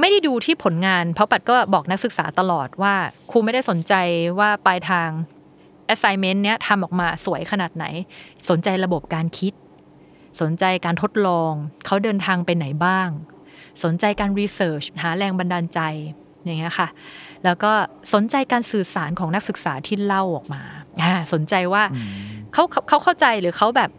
ไม่ได้ดูที่ผลงานเพราะปัดก็บอกนักศึกษาตลอดว่าครูไม่ได้สนใจว่าปลายทาง assignment เนี้ยทำออกมาสวยขนาดไหนสนใจระบบการคิดสนใจการทดลองเขาเดินทางไปไหนบ้างสนใจการ research หาแรงบันดาลใจอย่างเงี้ยค่ะแล้วก็สนใจการสื่อสารของนักศึกษาที่เล่าออกมาสนใจว่าเขาเขาเข้าใจหรือเขาแบบ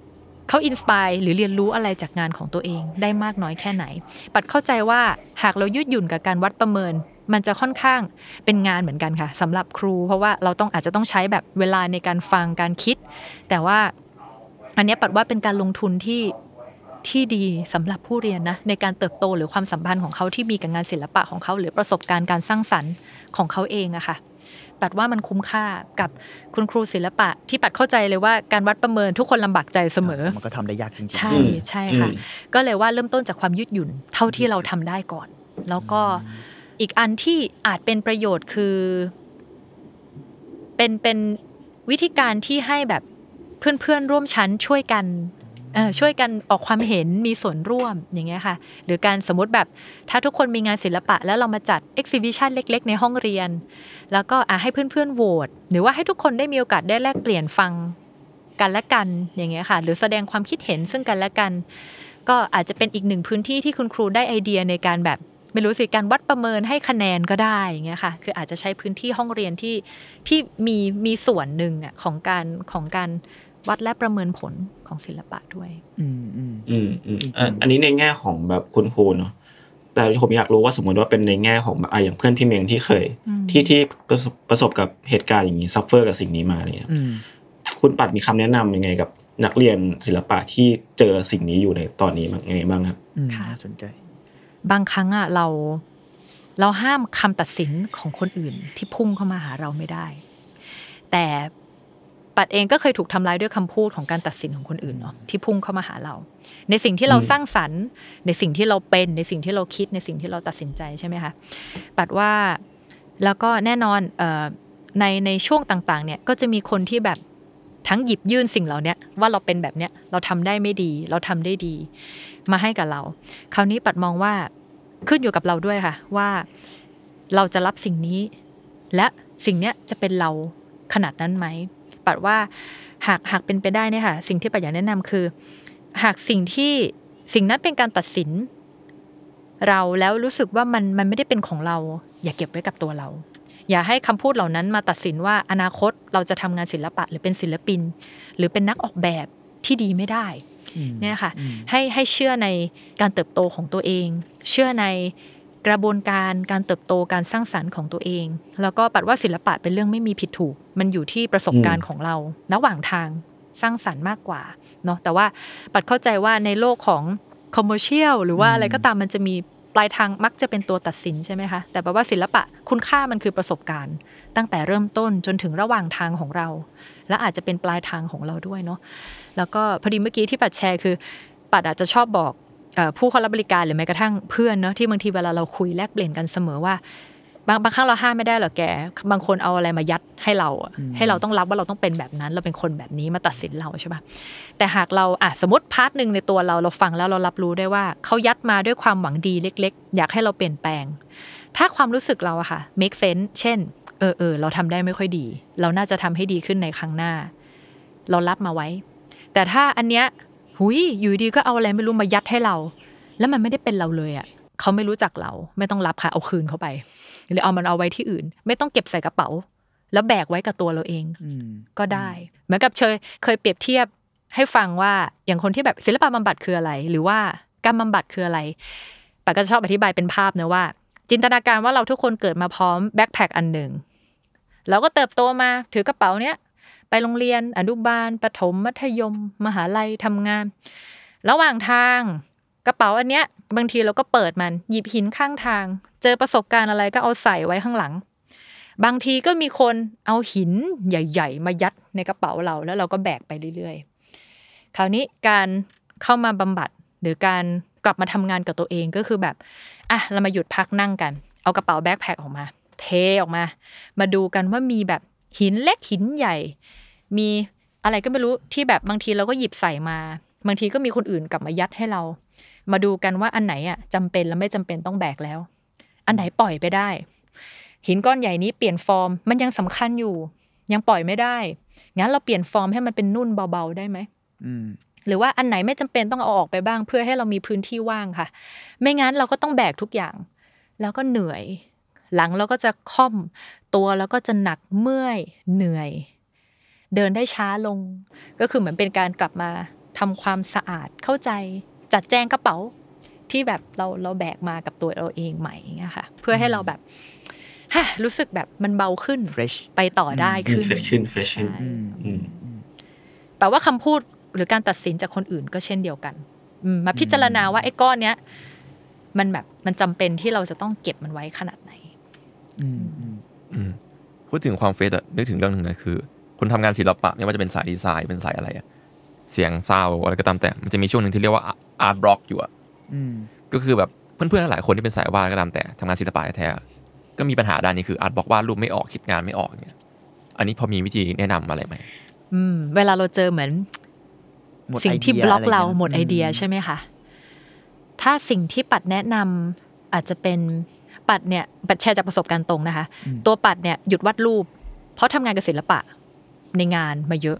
เขาอินสไปร์หรือเรียนรู้อะไรจากงานของตัวเองได้มากน้อยแค่ไหนปัดเข้าใจว่าหากเรายืดหยุ่นกับการวัดประเมินมันจะค่อนข้างเป็นงานเหมือนกันค่ะสำหรับครูเพราะว่าเราต้องอาจจะต้องใช้แบบเวลาในการฟังการคิดแต่ว่าอันนี้ปัดว่าเป็นการลงทุนที่ที่ดีสำหรับผู้เรียนนะในการเติบโตหรือความสัมพันธ์ของเขาที่มีกับงานศิลปะของเขาหรือประสบการณ์การสร้างสรรค์ของเขาเองอะค่ะปัดว่ามันคุ้มค่ากับคุณครูศิลปะที่ปัดเข้าใจเลยว่าการวัดประเมินทุกคนลำบากใจเสมอมันก็ทำได้ยากจริงๆใช่ใช่ค่ะก็เลยว่าเริ่มต้นจากความยืดหยุ่นเท่าที่เราทำได้ก่อนแล้วก็อีกอันที่อาจเป็นประโยชน์คือเป็นเป็นวิธีการที่ให้แบบเพื่อนๆร่วมชั้นช่วยกันเอ่อช่วยกันออกความเห็นมีส่วนร่วมอย่างเงี้ยค่ะหรือการสมมติแบบถ้าทุกคนมีงานศิลปะแล้วเรามาจัด exhibition เล็กๆในห้องเรียนแล้วก็อ่ะให้เพื่อนๆโหวตหรือว่าให้ทุกคนได้มีโอกาสได้แลกเปลี่ยนฟังกันและกันอย่างเงี้ยค่ะหรือแสดงความคิดเห็นซึ่งกันและกันก็อาจจะเป็นอีกหนึ่งพื้นที่ที่คุณครูได้ไอเดียในการแบบไม่รู้สิการวัดประเมินให้คะแนนก็ได้อย่างเงี้ยค่ะคืออาจจะใช้พื้นที่ห้องเรียนที่ที่มีมีส่วนหนึ่งอ่ะของการของการวัดและประเมินผลของศิลปะด้วยอืมอืมอืมอันนี้ในแง่ของแบบคุณครูเนาะแต่ผมอยากรู้ว่าสมมติว่าเป็นในแง่ของแบบอย่างเพื่อนพี่เมงที่เคยที่ที่ประสบกับเหตุการณ์อย่างนี้ซัฟเฟอร์กับสิ่งนี้มาเนี่ยคุณปัดมีคำแนะนำยังไงกับนักเรียนศิลปะที่เจอสิ่งนี้อยู่ในตอนนี้บ้างไงบ้างครับน่าสนใจบางครั้งอ่ะเราเราห้ามคำตัดสินของคนอื่นที่พุ่งเข้ามาหาเราไม่ได้แต่ปัดเองก็เคยถูกทำร้ายด้วยคำพูดของการตัดสินของคนอื่นเนาะที่พุ่งเข้ามาหาเราในสิ่งที่เราสร้างสรรค์ในสิ่งที่เราเป็นในสิ่งที่เราคิดในสิ่งที่เราตัดสินใจใช่ไหมคะปัดว่าแล้วก็แน่นอนในในช่วงต่างๆเนี่ยก็จะมีคนที่แบบทั้งหยิบยื่นสิ่งเหล่านี้ว่าเราเป็นแบบเนี้ยเราทำได้ไม่ดีเราทำได้ดีมาให้กับเราคราวนี้ปัดมองว่าขึ้นอยู่กับเราด้วยค่ะว่าเราจะรับสิ่งนี้และสิ่งเนี้ยจะเป็นเราขนาดนั้นไหมปัดว่า หากหากเป็นไปได้เนี่ยค่ะสิ่งที่ปัญญาแนะนำคือหากสิ่งที่สิ่งนั้นเป็นการตัดสินเราแล้วรู้สึกว่ามันมันไม่ได้เป็นของเราอย่าเก็บไว้กับตัวเราอย่าให้คำพูดเหล่านั้นมาตัดสินว่าอนาคตเราจะทำงานศิลปะหรือเป็นศิลปินหรือเป็นนักออกแบบที่ดีไม่ได้เนี่ยค่ะให้ให้เชื่อในการเติบโตของตัวเองเชื่อในกระบวนการการเติบโตการสร้างสรรค์ของตัวเองแล้วก็ปัดว่าศิลปะเป็นเรื่องไม่มีผิดถูกมันอยู่ที่ประสบการณ์ของเราระหว่างทางสร้างสรรค์มากกว่าเนาะแต่ว่าปัดเข้าใจว่าในโลกของคอมเมอร์เชียลหรือว่าอะไรก็ตามมันจะมีปลายทางมักจะเป็นตัวตัดสินใช่ไหมคะแต่แปลว่าศิลปะคุณค่ามันคือประสบการณ์ตั้งแต่เริ่มต้นจนถึงระหว่างทางของเราและอาจจะเป็นปลายทางของเราด้วยเนาะแล้วก็พอดีเมื่อกี้ที่ปัดแชร์คือปัดอาจจะชอบบอกผู้เข้ารับบริการหรือแม้กระทั่งเพื่อนเนาะที่บางทีเวลาเราคุยแลกเปลี่ยนกันเสมอว่าบางบางครั้งเราห้ามไม่ได้หรอกแกบางคนเอาอะไรมายัดให้เราให้เราต้องรับว่าเราต้องเป็นแบบนั้นเราเป็นคนแบบนี้มาตัดสินเราใช่ป่ะแต่หากเราอ่ะสมมติพาร์ทนึงในตัวเราเราฟังแล้วเรารับรู้ได้ว่าเขายัดมาด้วยความหวังดีเล็กๆอยากให้เราเปลี่ยนแปลงถ้าความรู้สึกเราอะค่ะ make sense เช่นเออเออเราทำได้ไม่ค่อยดีเราน่าจะทำให้ดีขึ้นในครั้งหน้าเรารับมาไว้แต่ถ้าอันเนี้ยหุยอยู่ดีก็เอาอะไรไม่รู้มายัดให้เราแล้วมันไม่ได้เป็นเราเลยอะเขาไม่รู้จักเราไม่ต้องรับค่ะเอาคืนเขาไปหรือเอามันเอาไว้ที่อื่นไม่ต้องเก็บใส่กระเป๋าแล้วแบกไว้กับตัวเราเองก็ได้เหมือนกับเชยเคยเปรียบเทียบให้ฟังว่าอย่างคนที่แบบศิลปะบำบัดคืออะไรหรือว่าการบำบัดคืออะไรปะก็ชอบอธิบายเป็นภาพนะว่าจินตนาการว่าเราทุกคนเกิดมาพร้อมแบ็คแพคอันหนึ่งเราก็เติบโตมาถือกระเป๋าเนี้ยไปโรงเรียนอนุบาลประถมมัธยมมหาลัยทำงานระหว่างทางกระเป๋าอันเนี้ยบางทีเราก็เปิดมันหยิบหินข้างทางเจอประสบการณ์อะไรก็เอาใส่ไว้ข้างหลังบางทีก็มีคนเอาหินใหญ่ๆมายัดในกระเป๋าเราแล้วเราก็แบกไปเรื่อยๆคราวนี้การเข้ามาบำบัดหรือการกลับมาทำงานกับตัวเองก็คือแบบอ่ะเรามาหยุดพักนั่งกันเอากระเป๋าแบ็คแพคออกมาเทออกมามาดูกันว่ามีแบบหินเล็กหินใหญ่มีอะไรก็ไม่รู้ที่แบบบางทีเราก็หยิบใส่มาบางทีก็มีคนอื่นกลับมายัดให้เรามาดูกันว่าอันไหนอ่ะจำเป็นและไม่จำเป็นต้องแบกแล้วอันไหนปล่อยไปได้หินก้อนใหญ่นี้เปลี่ยนฟอร์มมันยังสำคัญอยู่ยังปล่อยไม่ได้งั้นเราเปลี่ยนฟอร์มให้มันเป็นนุ่นเบาๆได้ไหมหรือว่าอันไหนไม่จำเป็นต้องเอาออกไปบ้างเพื่อให้เรามีพื้นที่ว่างค่ะไม่งั้นเราก็ต้องแบกทุกอย่างแล้วก็เหนื่อยหลังเราก็จะค่อมตัวแล้วก็จะหนักเมื่อยเหนื่อยเดินได้ช้าลงก็คือเหมือนเป็นการกลับมาทำความสะอาดเข้าใจจัดแจงกระเป๋าที่แบบเราเราแบกมากับตัวเราเองใหม่เงี้ยค่ะเพื่อให้เราแบบฮะรู้สึกแบบมันเบาขึ้น Fresh. ไปต่อได้ขึ้น Fresh. Fresh. แปลว่าคำพูดหรือการตัดสินจากคนอื่นก็เช่นเดียวกันมาพิจารณาว่าไอ้ก้อนเนี้ยมันแบบมันจำเป็นที่เราจะต้องเก็บมันไว้ขนาดไหนพูดถึงความเฟซอะนึกถึงเรื่องนึงนะคือคนทำงานศิลปะไม่ว่าจะเป็นสายดีไซน์เป็นสายอะไรอะเสียงซาวอะไรก็ตามแต่มันจะมีช่วงนึงที่เรียกว่าอาร์ตบล็อกอยู่อ่ะก็คือแบบเพื่อนๆหลายคนที่เป็นสายวาดก็ตามแต่ทำงานศิลปะแท้ๆก็มีปัญหาด้านนี้คืออาร์ตบล็อกวาดรูปไม่ออกคิดงานไม่ออกเนี่ยอันนี้พอมีวิธีแนะนำอะไรไหมอืมเวลาเราเจอเหมือนสิ่งที่บล็อกเราหมดไอเดียใช่ไหมคะถ้าสิ่งที่ปัดแนะนำอาจจะเป็นปัดเนี่ยปัดแชร์จากประสบการณ์ตรงนะคะตัวปัดเนี่ยหยุดวาดรูปเพราะทำงานกับศิลปะในงานมาเยอะ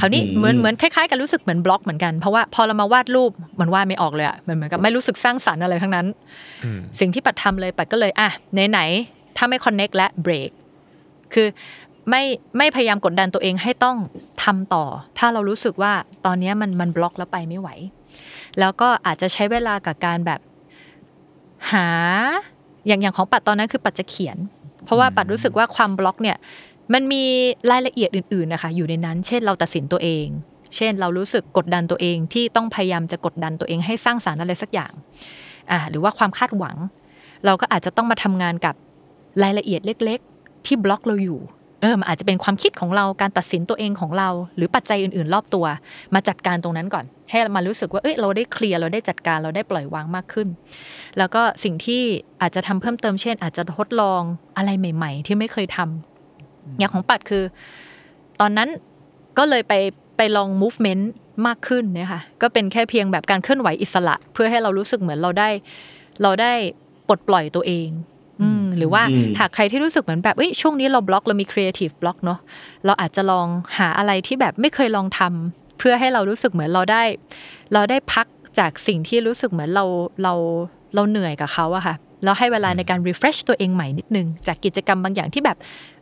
คราวนี้เหมือนเหมือนคล้ายๆกันรู้สึกเหมือนบล็อกเหมือนกันเพราะว่าพอเรามาวาดรูปมันวาดไม่ออกเลยอ่ะมันเหมือนกับไม่รู้สึกสร้างสรรค์อะไรทั้งนั้นสิ่งที่ปัดทำเลยปัดก็เลยอ่ะไหนๆถ้าไม่คอนเน็กต์และเบรกคือไม่ไม่พยายามกดดันตัวเองให้ต้องทำต่อถ้าเรารู้สึกว่าตอนนี้มันมันบล็อกแล้วไปไม่ไหวแล้วก็อาจจะใช้เวลากับการแบบหาอย่างอย่างของปัดตอนนั้นคือปัดจะเขียนเพราะว่าปัดรู้สึกว่าความบล็อกเนี่ยมันมีรายละเอียดอื่นๆนะคะอยู่ในนั้นเช่นเราตัดสินตัวเองเช่นเรารู้สึกกดดันตัวเองที่ต้องพยายามจะกดดันตัวเองให้สร้างสรรค์อะไรสักอย่างอ่าหรือว่าความคาดหวังเราก็อาจจะต้องมาทำงานกับรายละเอียดเล็กๆที่บล็อกเราอยู่เออมันอาจจะเป็นความคิดของเราการตัดสินตัวเองของเราหรือปัจจัยอื่นๆรอบตัวมาจัดการตรงนั้นก่อนให้มันรู้สึกว่าเอ้ยเราได้เคลียร์เราได้จัดการเราได้ปล่อยวางมากขึ้นแล้วก็สิ่งที่อาจจะทำเพิ่มเติมเช่นอาจจะทดลองอะไรใหม่ๆที่ไม่เคยทำอย่างของปัดคือตอนนั้นก็เลยไปไปลอง movement มากขึ้นเนี่ยค่ะก็เป็นแค่เพียงแบบการเคลื่อนไหวอิสระเพื่อให้เรารู้สึกเหมือนเราได้เราได้ปลดปล่อยตัวเอง หรือว่าหากใครที่รู้สึกเหมือนแบบช่วงนี้เราบล็อกเรามีครีเอทีฟบล็อกเนาะเราอาจจะลองหาอะไรที่แบบไม่เคยลองทำเพื่อให้เรารู้สึกเหมือนเราได้เราได้พักจากสิ่งที่รู้สึกเหมือนเราเราเราเหนื่อยกับเขาอะค่ะแล้วให้เวลาในการ refresh ตัวเองใหม่นิดนึงจากกิจกรรมบางอย่างที่แบบ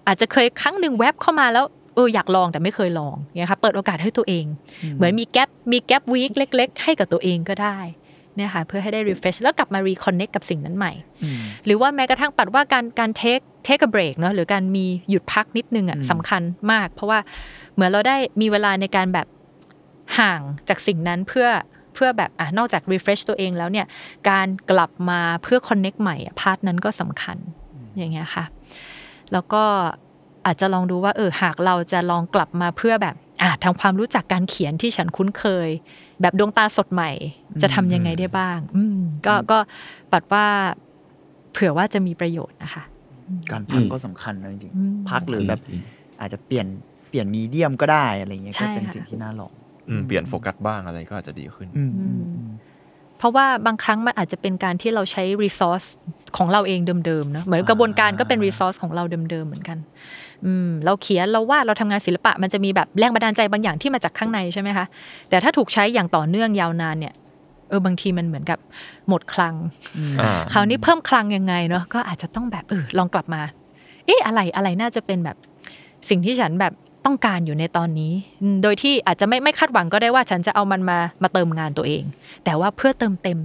อาจจะเคยครั้งนึงแวบเข้ามาแล้วเอออยากลองแต่ไม่เคยลองเนี่ยค่ะเปิดโอกาสให้ตัวเองเหมือนมีแกปมีแกปวีคเล็กๆให้กับตัวเองก็ได้เนี่ยค่ะเพื่อให้ได้ refresh แล้วกลับมา reconnect กับสิ่งนั้นใหม่หรือว่าแม้กระทั่งปัดว่าการการ take take a break เนาะหรือการมีหยุดพักนิดนึงอ่ะสำคัญมากเพราะว่าเหมือนเราได้มีเวลาในการแบบห่างจากสิ่งนั้นเพื่อเพื่อแบบอ่ะนอกจาก refresh ตัวเองแล้วเนี่ยการกลับมาเพื่อ connect ใหม่พาร์ทนั้นก็สำคัญอย่างเงี้ยค่ะแล้วก็อาจจะลองดูว่าเออหากเราจะลองกลับมาเพื่อแบบอ่ะทำความรู้จักการเขียนที่ฉันคุ้นเคยแบบดวงตาสดใหม่จะทำยังไงได้บ้างอืมก็ก็ปัดว่าเผื่อว่าจะมีประโยชน์นะคะการพักก็สำคัญนะจริงๆพักหรือแบบอาจจะเปลี่ยนเปลี่ยนมีเดียมก็ได้อะไรเงี้ยก็เป็นสิ่งที่น่าลองเปลี่ยนโฟกัสบ้างอะไรก็อาจจะดีขึ้นเพราะว่าบางครั้งมันอาจจะเป็นการที่เราใช้รีซอสของเราเองเดิมๆเนาะเหมือนกระบวนการก็เป็นรีซอสของเราเดิมๆเหมือนกันเราเขียนเราวาดเราทำงานศิลปะมันจะมีแบบแรงบันดาลใจบางอย่างที่มาจากข้างในใช่ไหมคะแต่ถ้าถูกใช้อย่างต่อเนื่องยาวนานเนี่ยเออบางทีมันเหมือนกับหมดคลังคราวนี้เพิ่มคลังยังไงเนาะก็อาจจะต้องแบบเออลองกลับมาเอ๊ะอะไรอะไรน่าจะเป็นแบบสิ่งที่ฉันแบบต้องการอยู่ในตอนนี้โดยที่อาจจะไม่ไม่คาดหวังก็ได้ว่าฉันจะเอามันมามาเติมงานตัวเองแต่ว่าเพื่อเติมเต็ม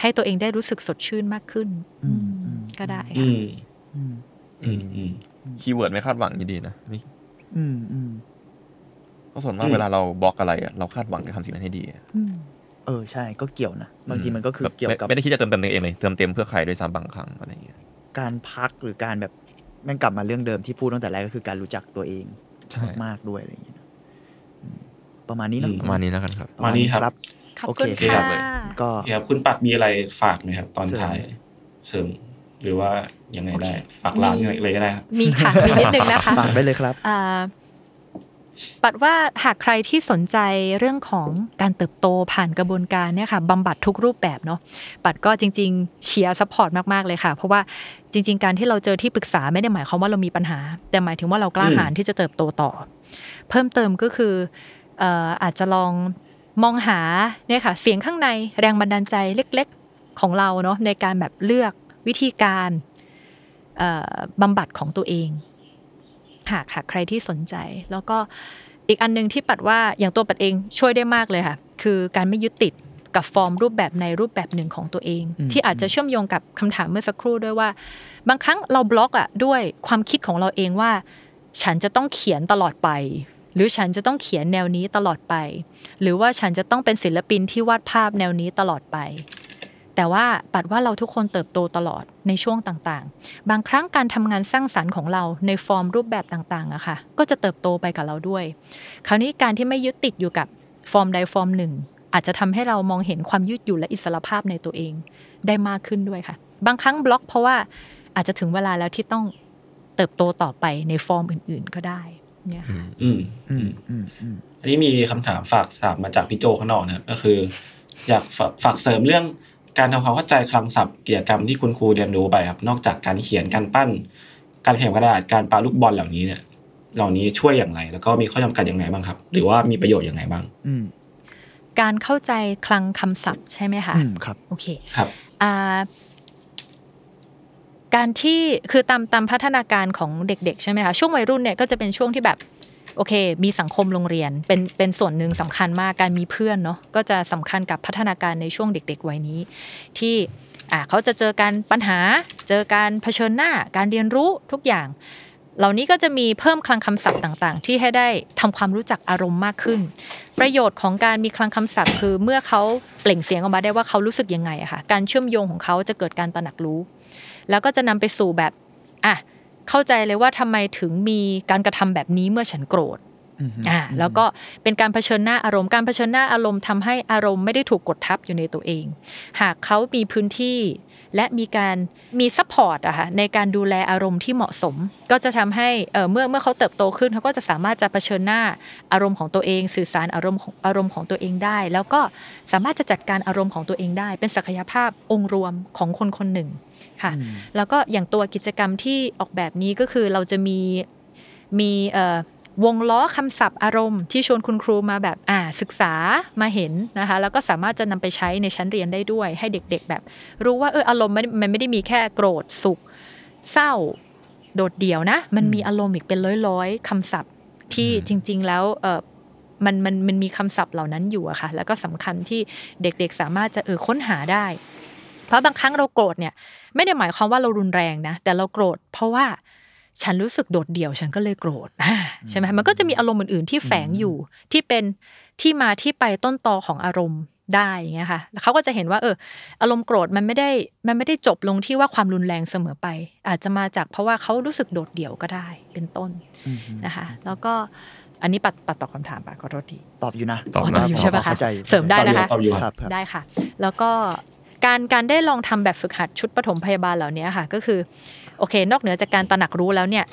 ให้ตัวเองได้รู้สึกสดชื่นมากขึ้นก็ได้ค่ะคีย์เวิร์ดไม่คาดหวังนี่ดีนะเพราะส่วนมากเวลาเราบล็อกอะไรเราคาดหวังจะทำสิ่งนั้นให้ดีเออใช่ก็เกี่ยวนะบางทีมันก็คือเกี่ยวกับไม่ได้คิดจะเติมเต็มตัวเองเลยเติมเต็มเพื่อใครโดยซ้ำบางครั้งอะไรอย่างเงี้ยการพักหรือการแบบแม่งกลับมาเรื่องเดิมที่พูดตั้งแต่แรกก็คือการรู้จักตัวเองมากด้วยอะไรอย่างเงี้ยประมาณนี้นะประมาณนี้แล้วกันครับประมาณนี้ครับโอเคครับก็ครับคุณปัดมีอะไรฝากมั้ยครับตอนท้ายเสริมหรือว่ายังไงได้ฝากร้านอะไรก็ได้ครับมีค่ะมีนิดนึงนะคะฝากได้เลยครับอ่าปัดว่าหากใครที่สนใจเรื่องของการเติบโตผ่านกระบวนการเนี่ยค่ะบำบัดทุกรูปแบบเนาะปัดก็จริงๆเชียร์ซัพพอร์ตมากๆเลยค่ะเพราะว่าจริงๆการที่เราเจอที่ปรึกษาไม่ได้หมายความว่าเรามีปัญหาแต่หมายถึงว่าเรากล้าหาญที่จะเติบโตต่อเพิ่มเติมก็คือเอ่ออาจจะลองมองหาเนี่ยค่ะเสียงข้างในแรงบันดาลใจเล็กๆของเราเนาะในการแบบเลือกวิธีการเอ่อบำบัดของตัวเองหากหากใครที่สนใจแล้วก็อีกอันนึงที่ปัดว่าอย่างตัวปัดเองช่วยได้มากเลยค่ะคือการไม่ยึดติดกับฟอร์มรูปแบบในรูปแบบหนึ่งของตัวเองที่อาจจะเชื่อมโยงกับคำถามเมื่อสักครู่ด้วยว่าบางครั้งเราบล็อกอ่ะด้วยความคิดของเราเองว่าฉันจะต้องเขียนตลอดไปหรือฉันจะต้องเขียนแนวนี้ตลอดไปหรือว่าฉันจะต้องเป็นศิลปินที่วาดภาพแนวนี้ตลอดไปแต่ว่าปัดว่าเราทุกคนเติบโตตลอดในช่วงต่างๆบางครั้งการทำงานสร้างสรรค์ของเราในฟอร์มรูปแบบต่างๆอะค่ะก็จะเติบโตไปกับเราด้วยคราวนี้การที่ไม่ยึดติดอยู่กับฟอร์มใดฟอร์มหนึ่งอาจจะทำให้เรามองเห็นความยืดหยุ่นและอิสรภาพในตัวเองได้มากขึ้นด้วยค่ะบางครั้งบล็อกเพราะว่าอาจจะถึงเวลาแล้วที่ต้องเติบโตต่อไปในฟอร์มอื่นๆก็ได้เนี่ยค่ะอืมอืมอืมอืมอันนี้มีคำถามฝากถามมาจากพี่โจข้างนอกนะครับก็คืออยากฝากเสริมเรื่องการทำความเข้าใจคลังศัพท์กิจกรรมที่คุณครูเรียนรู้ไปครับนอกจากการเขียนการปั้นการแข่งกระดาษการปาลูกบอลเหล่านี้เนี่ยเหล่านี้ช่วยอย่างไรแล้วก็มีข้อจำกัดอย่างไรบ้างครับหรือว่ามีประโยชน์อย่างไรบ้างการเข้าใจคลังคำศัพท์ใช่ไหมคะอืมครับโอเคครับอ่าการที่คือตามตามพัฒนาการของเด็กๆใช่ไหมคะช่วงวัยรุ่นเนี่ยก็จะเป็นช่วงที่แบบโอเคมีสังคมโรงเรียนเป็นเป็นส่วนหนึ่งสำคัญมากการมีเพื่อนเนาะก็จะสำคัญกับพัฒนาการในช่วงเด็กๆวัยนี้ที่อ่าเขาจะเจอการปัญหาเจอการเผชิญหน้าการเรียนรู้ทุกอย่างเหล่านี้ก็จะมีเพิ่มคลังคำศัพท์ต่างๆที่ให้ได้ทำความรู้จักอารมณ์มากขึ้นประโยชน์ของการมีคลังคำศัพท์คือเมื่อเขาเปล่งเสียงออกมาได้ว่าเขารู้สึกยังไงอะค่ะการเชื่อมโยงของเขาจะเกิดการตระหนักรู้แล้วก็จะนำไปสู่แบบอ่ะเข้าใจเลยว่าทำไมถึงมีการกระทำแบบนี้เมื่อฉันโกรธอ่าแล้วก็เป็นการเผชิญหน้าอารมณ์การเผชิญหน้าอารมณ์ทำให้อารมณ์ไม่ได้ถูกกดทับอยู่ในตัวเองหากเขามีพื้นที่ และมีการมีซัพพอร์ตอะค่ะในการดูแลอารมณ์ที่เหมาะสมก็จะทำให้เมื่อเมื่อเขาเติบโตขึ้นเขาก็จะสามารถจะเผชิญหน้าอารมณ์ของตัวเองสื่อสารอารมณ์อารมณ์ของตัวเองได้แล้วก็สามารถจะจัดการอารมณ์ของตัวเองได้เป็นศักยภาพองค์รวมของคนคนหนึ่งค่ะแล้วก็อย่างตัวกิจกรรมที่ออกแบบนี้ก็คือเราจะมีมีวงล้อคำศัพท์อารมณ์ที่ชวนคุณครูมาแบบอ่าศึกษามาเห็นนะคะแล้วก็สามารถจะนำไปใช้ในชั้นเรียนได้ด้วยให้เด็กๆแบบรู้ว่าเอออารมณ์มันไม่ได้มีแค่โกรธสุขเศร้าโดดเดี่ยวนะมันมีอารมณ์อีกเป็นร้อยๆคำศัพท์ที่จริงๆแล้วเออมันมันมันมีคำศัพท์เหล่านั้นอยู่อะค่ะแล้วก็สำคัญที่เด็กๆสามารถจะเออค้นหาได้เพราะบางครั้งเราโกรธเนี่ยไม่ได้หมายความว่าเรารุนแรงนะแต่เราโกรธเพราะว่าฉันรู้สึกโดดเดี่ยวฉันก็เลยโกรธใช่ไหมมันก็จะมีอารมณ์อื่นๆที่แฝงอยู่ที่เป็นที่มาที่ไปต้นตอของอารมณ์ได้อย่างเงี้ยค่ะเขาก็จะเห็นว่าเอออารมณ์โกรธมันไม่ได้มันไม่ได้จบลงที่ว่าความรุนแรงเสมอไปอาจจะมาจากเพราะว่าเขารู้สึกโดดเดี่ยวก็ได้เป็นต้นนะคะแล้วก็อันนี้ปัดปัดตอบคำถามป่ะขอโทษทีตอบอยู่นะตอบอยู่ใช่ป่ะคะเสริมได้นะคะได้ค่ะแล้วก็การการได้ลองทำแบบฝึกหัดชุดปฐมพยาบาลเหล่านี้ค่ะก็คือโอเคนอกเหนือจากการตระหนักรู้แล้วเนี่ย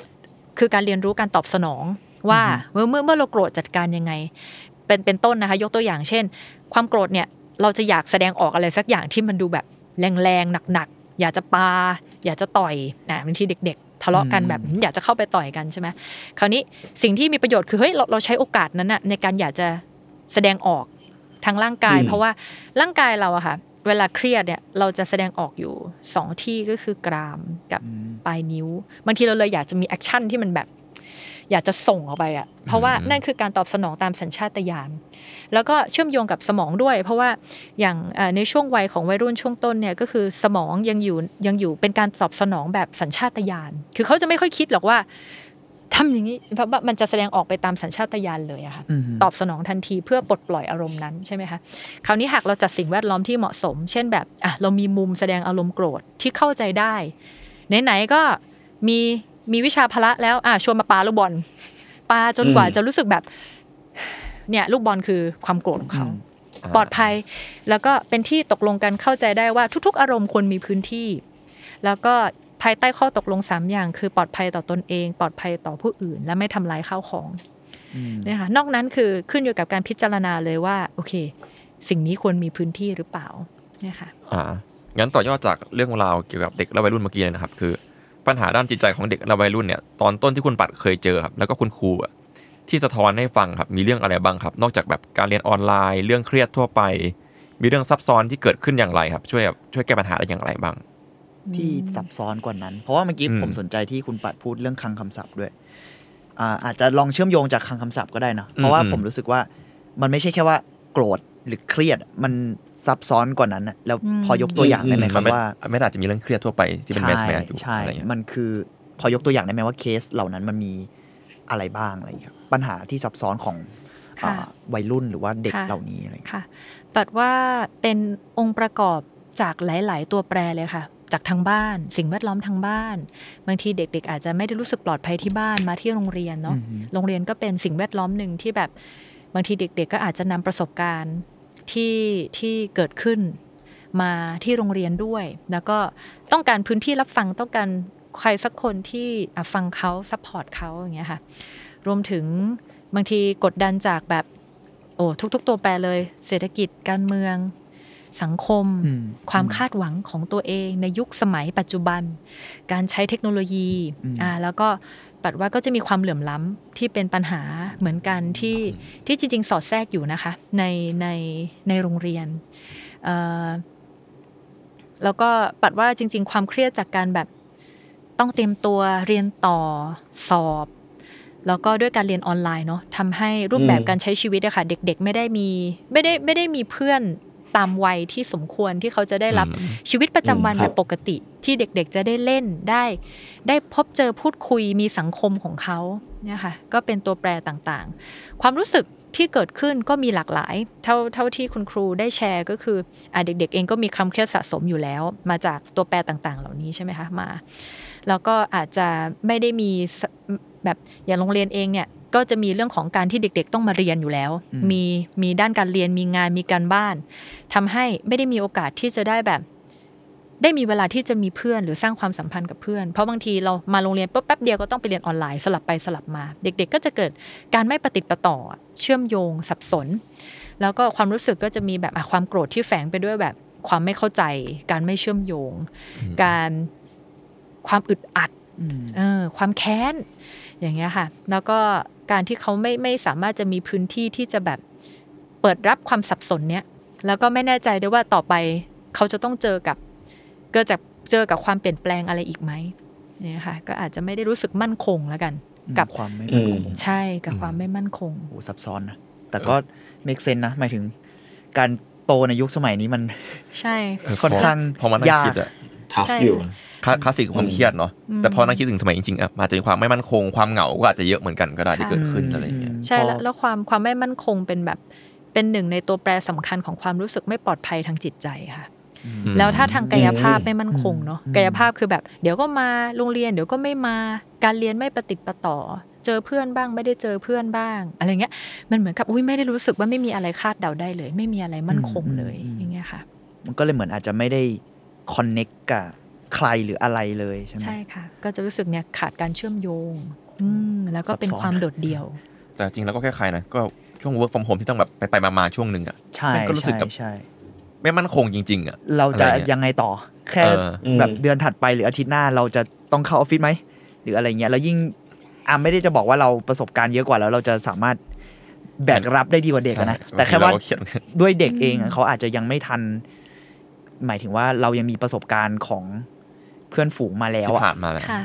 คือการเรียนรู้การตอบสนองว่าเมื่อเมื่อเมื่อเราโกรธจัดการยังไงเป็นเป็นต้นนะคะยกตัวอย่างเช่นความโกรธเนี่ยเราจะอยากแสดงออกอะไรสักอย่างที่มันดูแบบแรงๆหนักๆอยากจะปาอยากจะต่อยนะบางทีเด็กๆทะเลาะกันแบบอยากจะเข้าไปต่อยกันใช่ไหมคราวนี้สิ่งที่มีประโยชน์คือเฮ้ยเราเราใช้โอกาสนั้นนะในการอยากจะแสดงออกทางร่างกายเพราะว่าร่างกายเราอะค่ะเวลาเครียดเนี่ยเราจะแสดงออกอยู่สองที่ก็คือกรามกับปลายนิ้วบางทีเราเลยอยากจะมีแอคชั่นที่มันแบบอยากจะส่งออกไปอ่ะเพราะว่านั่นคือการตอบสนองตามสัญชาตญาณแล้วก็เชื่อมโยงกับสมองด้วยเพราะว่าอย่างในช่วงวัยของวัยรุ่นช่วงต้นเนี่ยก็คือสมองยังอยู่ยังอยู่เป็นการตอบสนองแบบสัญชาตญาณคือเขาจะไม่ค่อยคิดหรอกว่าทำอย่างนี้เพราะมันจะแสดงออกไปตามสัญชาตญาณเลยอะค่ะตอบสนองทันทีเพื่อปลดปล่อยอารมณ์นั้นใช่ไหมคะคราวนี้หากเราจัดสิ่งแวดล้อมที่เหมาะสมเช่นแบบอ่ะเรามีมุมแสดงอารมณ์โกรธที่เข้าใจได้ไหนๆก็มีมีวิชาพละแล้วอ่ะชวนมาปาลูกบอลปาจนกว่าจะรู้สึกแบบเนี่ยลูกบอลคือความโกรธของเขาปลอดภัยแล้วก็เป็นที่ตกลงกันเข้าใจได้ว่าทุกๆอารมณ์ควรมีพื้นที่แล้วก็ภายใต้ข้อตกลงสามอย่างคือปลอดภัยต่อตนเองปลอดภัยต่อผู้อื่นและไม่ทำลายข้าวของเนี่ยค่ะนอกนั้นคือขึ้นอยู่กับการพิจารณาเลยว่าโอเคสิ่งนี้ควรมีพื้นที่หรือเปล่าเนี่ยค่ะอ่างั้นต่อยอดจากเรื่องราวเกี่ยวกับเด็กและวัยรุ่นเมื่อกี้เลยนะครับคือปัญหาด้านจิตใจของเด็กและวัยรุ่นเนี่ยตอนต้นที่คุณปัดเคยเจอครับแล้วก็คุณครูที่สะท้อนให้ฟังครับมีเรื่องอะไรบ้างครับนอกจากแบบการเรียนออนไลน์เรื่องเครียดทั่วไปมีเรื่องซับซ้อนที่เกิดขึ้นอย่างไรครับช่วยช่วยแก้ปัญหาได้อย่างไรบ้างที่ซับซ้อนกว่านั้นเพราะว่าเมื่อกี้ผมสนใจที่คุณปัดพูดเรื่องคลังคำศัพท์ด้วยอ่าอาจจะลองเชื่อมโยงจากคลังคำศัพท์ก็ได้นะเพราะว่าผมรู้สึกว่ามันไม่ใช่แค่ว่าโกรธหรือเครียดมันซับซ้อนกว่านั้นนะแล้วพอยกตัวอย่างได้ไหมครับว่าไม่อาจจะมีเรื่องเครียดทั่วไปที่เป็นเมสแมนอยู่ใช่มันคือพอยกตัวอย่างได้ไหมว่าเคสเหล่านั้นมันมีอะไรบ้างอะไรครับปัญหาที่ซับซ้อนของวัยรุ่นหรือว่าเด็กเหล่านี้อะไรค่ะปัดว่าเป็นองค์ประกอบจากหลายๆตัวแปรเลยค่ะจากทางบ้านสิ่งแวดล้อมทางบ้านบางทีเด็กๆอาจจะไม่ได้รู้สึกปลอดภัยที่บ้านมาที่โรงเรียนเนาะโรงเรียนก็เป็นสิ่งแวดล้อมหนึ่งที่แบบบางทีเด็กๆก็อาจจะนำประสบการณ์ที่ที่เกิดขึ้นมาที่โรงเรียนด้วยแล้วก็ต้องการพื้นที่รับฟังต้องการใครสักคนที่ฟังเขาซัพพอร์ตเขาอย่างเงี้ยค่ะรวมถึงบางทีกดดันจากแบบโอ้ทุกๆตัวแปรเลยเศรษฐกิจการเมืองสังคมความคาดหวังของตัวเองในยุคสมัยปัจจุบันการใช้เทคโนโลยีอ่าแล้วก็ปัดว่าก็จะมีความเหลื่อมล้ำที่เป็นปัญหาเหมือนกันที่ที่จริงๆสอดแทรกอยู่นะคะในในในโรงเรียนเอ่อแล้วก็ปัดว่าจริงๆความเครียดจากการแบบต้องเตรียมตัวเรียนต่อสอบแล้วก็ด้วยการเรียนออนไลน์เนาะทำให้รูปแบบการใช้ชีวิตอะค่ะเด็กๆไม่ได้มีไม่ได้ไม่ได้มีเพื่อนตามวัยที่สมควรที่เขาจะได้รับชีวิตประจำวันแบบปกติที่เด็กๆจะได้เล่นได้ได้พบเจอพูดคุยมีสังคมของเขาเนี่ยค่ะก็เป็นตัวแปรต่างๆความรู้สึกที่เกิดขึ้นก็มีหลากหลายเท่าเท่าที่คุณครูได้แชร์ก็คืออ่ะเด็กๆเองก็มีความเครียดสะสมอยู่แล้วมาจากตัวแปรต่างๆเหล่านี้ใช่ไหมคะมาแล้วก็อาจจะไม่ได้มีแบบอย่างโรงเรียนเองเนี่ยก็จะมีเรื่องของการที่เด็กๆต้องมาเรียนอยู่แล้วมีมีด้านการเรียนมีงานมีการบ้านทำให้ไม่ได้มีโอกาสที่จะได้แบบ ได้มีเวลาที่จะมีเพื่อนหรือสร้างความสัมพันธ์กับเพื่อนเพราะบางทีเรามาโรงเรียนปุ๊บแป๊บเดียวก็ต้องไปเรียนออนไลน์สลับไปสลับมาเด็กๆก็จะเกิดการไม่ปฏิติดประต่อเชื่อมโยงสับสนแล้วก็ความรู้สึกก็จะมีแบบความโกรธที่แฝงไปด้วยแบบความไม่เข้าใจการไม่เชื่อมโยงการความอึดอัดเออความแค้นอย่างเงี้ยค่ะแล้วก็การที่เขาไม่ไม่สามารถจะมีพื้นที่ที่จะแบบเปิดรับความสับสนเนี้ยแล้วก็ไม่แน่ใจด้วยว่าต่อไปเขาจะต้องเจอกับเกิดจากเจอกับความเปลี่ยนแปลงอะไรอีกไหมเนี่ยค่ะก็อาจจะไม่ได้รู้สึกมั่นคงแล้วกันกับความไม่มั่นคงใช่กับความไม่มั่นคงโอ้ซับซ้อนนะแต่ก็เมคเซนส์นะหมายถึงการโตในยุคสมัยนี้มันใช่ค่อนข้างยากทัฟอยู่คลาสสิกความเครียดเนาะแต่พอนั่งคิดถึงสมัยจริงๆอ่ะอาจจะมีความไม่มั่นคงความเหงาก็อาจจะเยอะเหมือนกันก็ได้ที่เกิดขึ้นอะไรอย่างเงี้ยใช่แล้วความความไม่มั่นคงเป็นแบบเป็นหนึ่งในตัวแปรสำคัญของความรู้สึกไม่ปลอดภัยทางจิตใจค่ะแล้วถ้าทางกายภาพไม่มั่นคงเนาะกายภาพคือแบบเดี๋ยวก็มาโรงเรียนเดี๋ยวก็ไม่มาการเรียนไม่ประติดประต่อเจอเพื่อนบ้างไม่ได้เจอเพื่อนบ้างอะไรเงี้ยมันเหมือนกับอุ้ยไม่ได้รู้สึกว่าไม่มีอะไรคาดเดาได้เลยไม่มีอะไรมั่นคงเลยอย่างเงี้ยค่ะมันก็เลยเหมือนอาจจะไม่ได้คอนเนคกับใครหรืออะไรเลยใช่ไหมใช่ค่ะก็จะรู้สึกเนี่ยขาดการเชื่อมโยงแล้วก็เป็นความโดดเดี่ยวแต่จริงแล้วก็แค่ใครนะก็ช่วง work from home ที่ต้องแบบไปไปมาๆช่วงนึงอ่ะใช่ก็รู้สึกแบบไม่มั่นคงจริงๆอ่ะเราจะยังไงต่อแค่แบบเดือนถัดไปหรืออาทิตย์หน้าเราจะต้องเข้าออฟฟิศไหมหรืออะไรเงี้ยแล้วยิ่งอ่ะไม่ได้จะบอกว่าเราประสบการณ์เยอะกว่าแล้วเราจะสามารถแบกรับได้ดีกว่าเด็กนะแต่แค่ว่าด้วยเด็กเองเขาอาจจะยังไม่ทันหมายถึงว่าเรายังมีประสบการณ์ของเพื่อนฝูงมาแล้วอ่ะ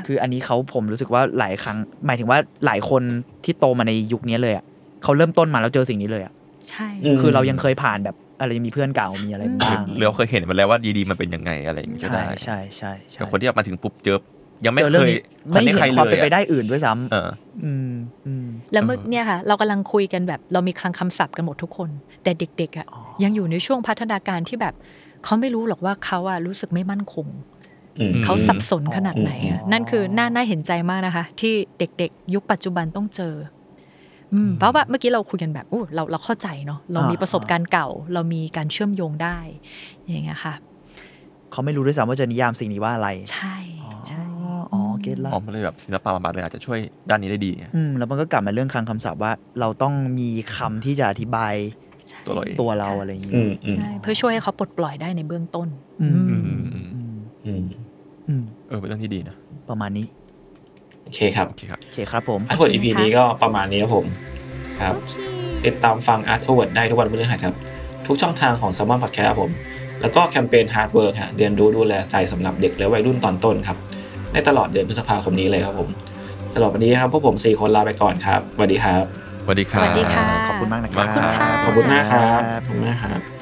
คืออันนี้เขาผมรู้สึกว่าหลายครั้งหมายถึงว่าหลายคนที่โตมาในยุคนี้เลยอ่ะเขาเริ่มต้นมาแล้วเจอสิ่งนี้เลยอ่ะใช่คือเรายังเคยผ่านแบบอะไรมีเพื่อนเก่ามีอะไรบ้างเราเคยเห็นมาแล้วว่าดีๆมันเป็นยังไงอะไรอย่างเงี้ยก็ได้ใช่ใช่แต่คนที่มาถึงปุ๊บเจอยังไม่เคยไม่เห็นความเป็นไปได้อื่นด้วยซ้ำเอออืมอืมแล้วเมื่อเนี่ยค่ะเรากำลังคุยกันแบบเรามีคลังคำศัพท์กันหมดทุกคนแต่เด็กๆอ่ะยังอยู่ในช่วงพัฒนาการที่แบบเขาไม่รู้หรอกว่าเขาอ่ะรู้สึกไม่มั่นคงเขาสับสนขนาดไหนอ่ะนั่นคือน่าน่าเห็นใจมากนะคะที่เด็กๆยุคปัจจุบันต้องเจอเพราะว่าเมื่อกี้เราคุยกันแบบอู้เราเราเข้าใจเนาะเรามีประสบการณ์เก่าเรามีการเชื่อมโยงได้อย่างเงี้ยค่ะเขาไม่รู้ด้วยซ้ำว่าจะนิยามสิ่งนี้ว่าอะไรใช่ใช่อ๋อเก็ตละอ๋อมันเลยแบบศิลปะบำบัดเลยอาจจะช่วยด้านนี้ได้ดีอืมแล้วมันก็กลับมาเรื่องคลังคำศัพท์ว่าเราต้องมีคำที่จะอธิบายตัวเราตัวเราอะไรอย่างเงี้ยใช่เพื่อช่วยให้เขาปลดปล่อยได้ในเบื้องต้นอืมอืมอืมเออเป็นเรื่องที่ดีนะประมาณนี้โอเคครับโอเคครับโอเคครับผมอาร์ทเวิร์ด อี พี นี้ก็ประมาณนี้ครับผมครับติดตามฟังอาร์ทเวิร์ดได้ทุกวันพฤหัสครับทุกช่องทางของ Salmon Podcast ครับผมแล้วก็แคมเปญ Heart Work ฮะเรียนรู้ดูแลใจสำหรับเด็กและวัยรุ่นตอนต้นครับในตลอดเดือนพฤษภาคมนี้เลยครับผมสำหรับวันนี้ครับพวกผมสี่คนลาไปก่อนครับสวัสดีครับสวัสดีครับขอบคุณมากนะครับขอบคุณมากครับขอบคุณมากครับ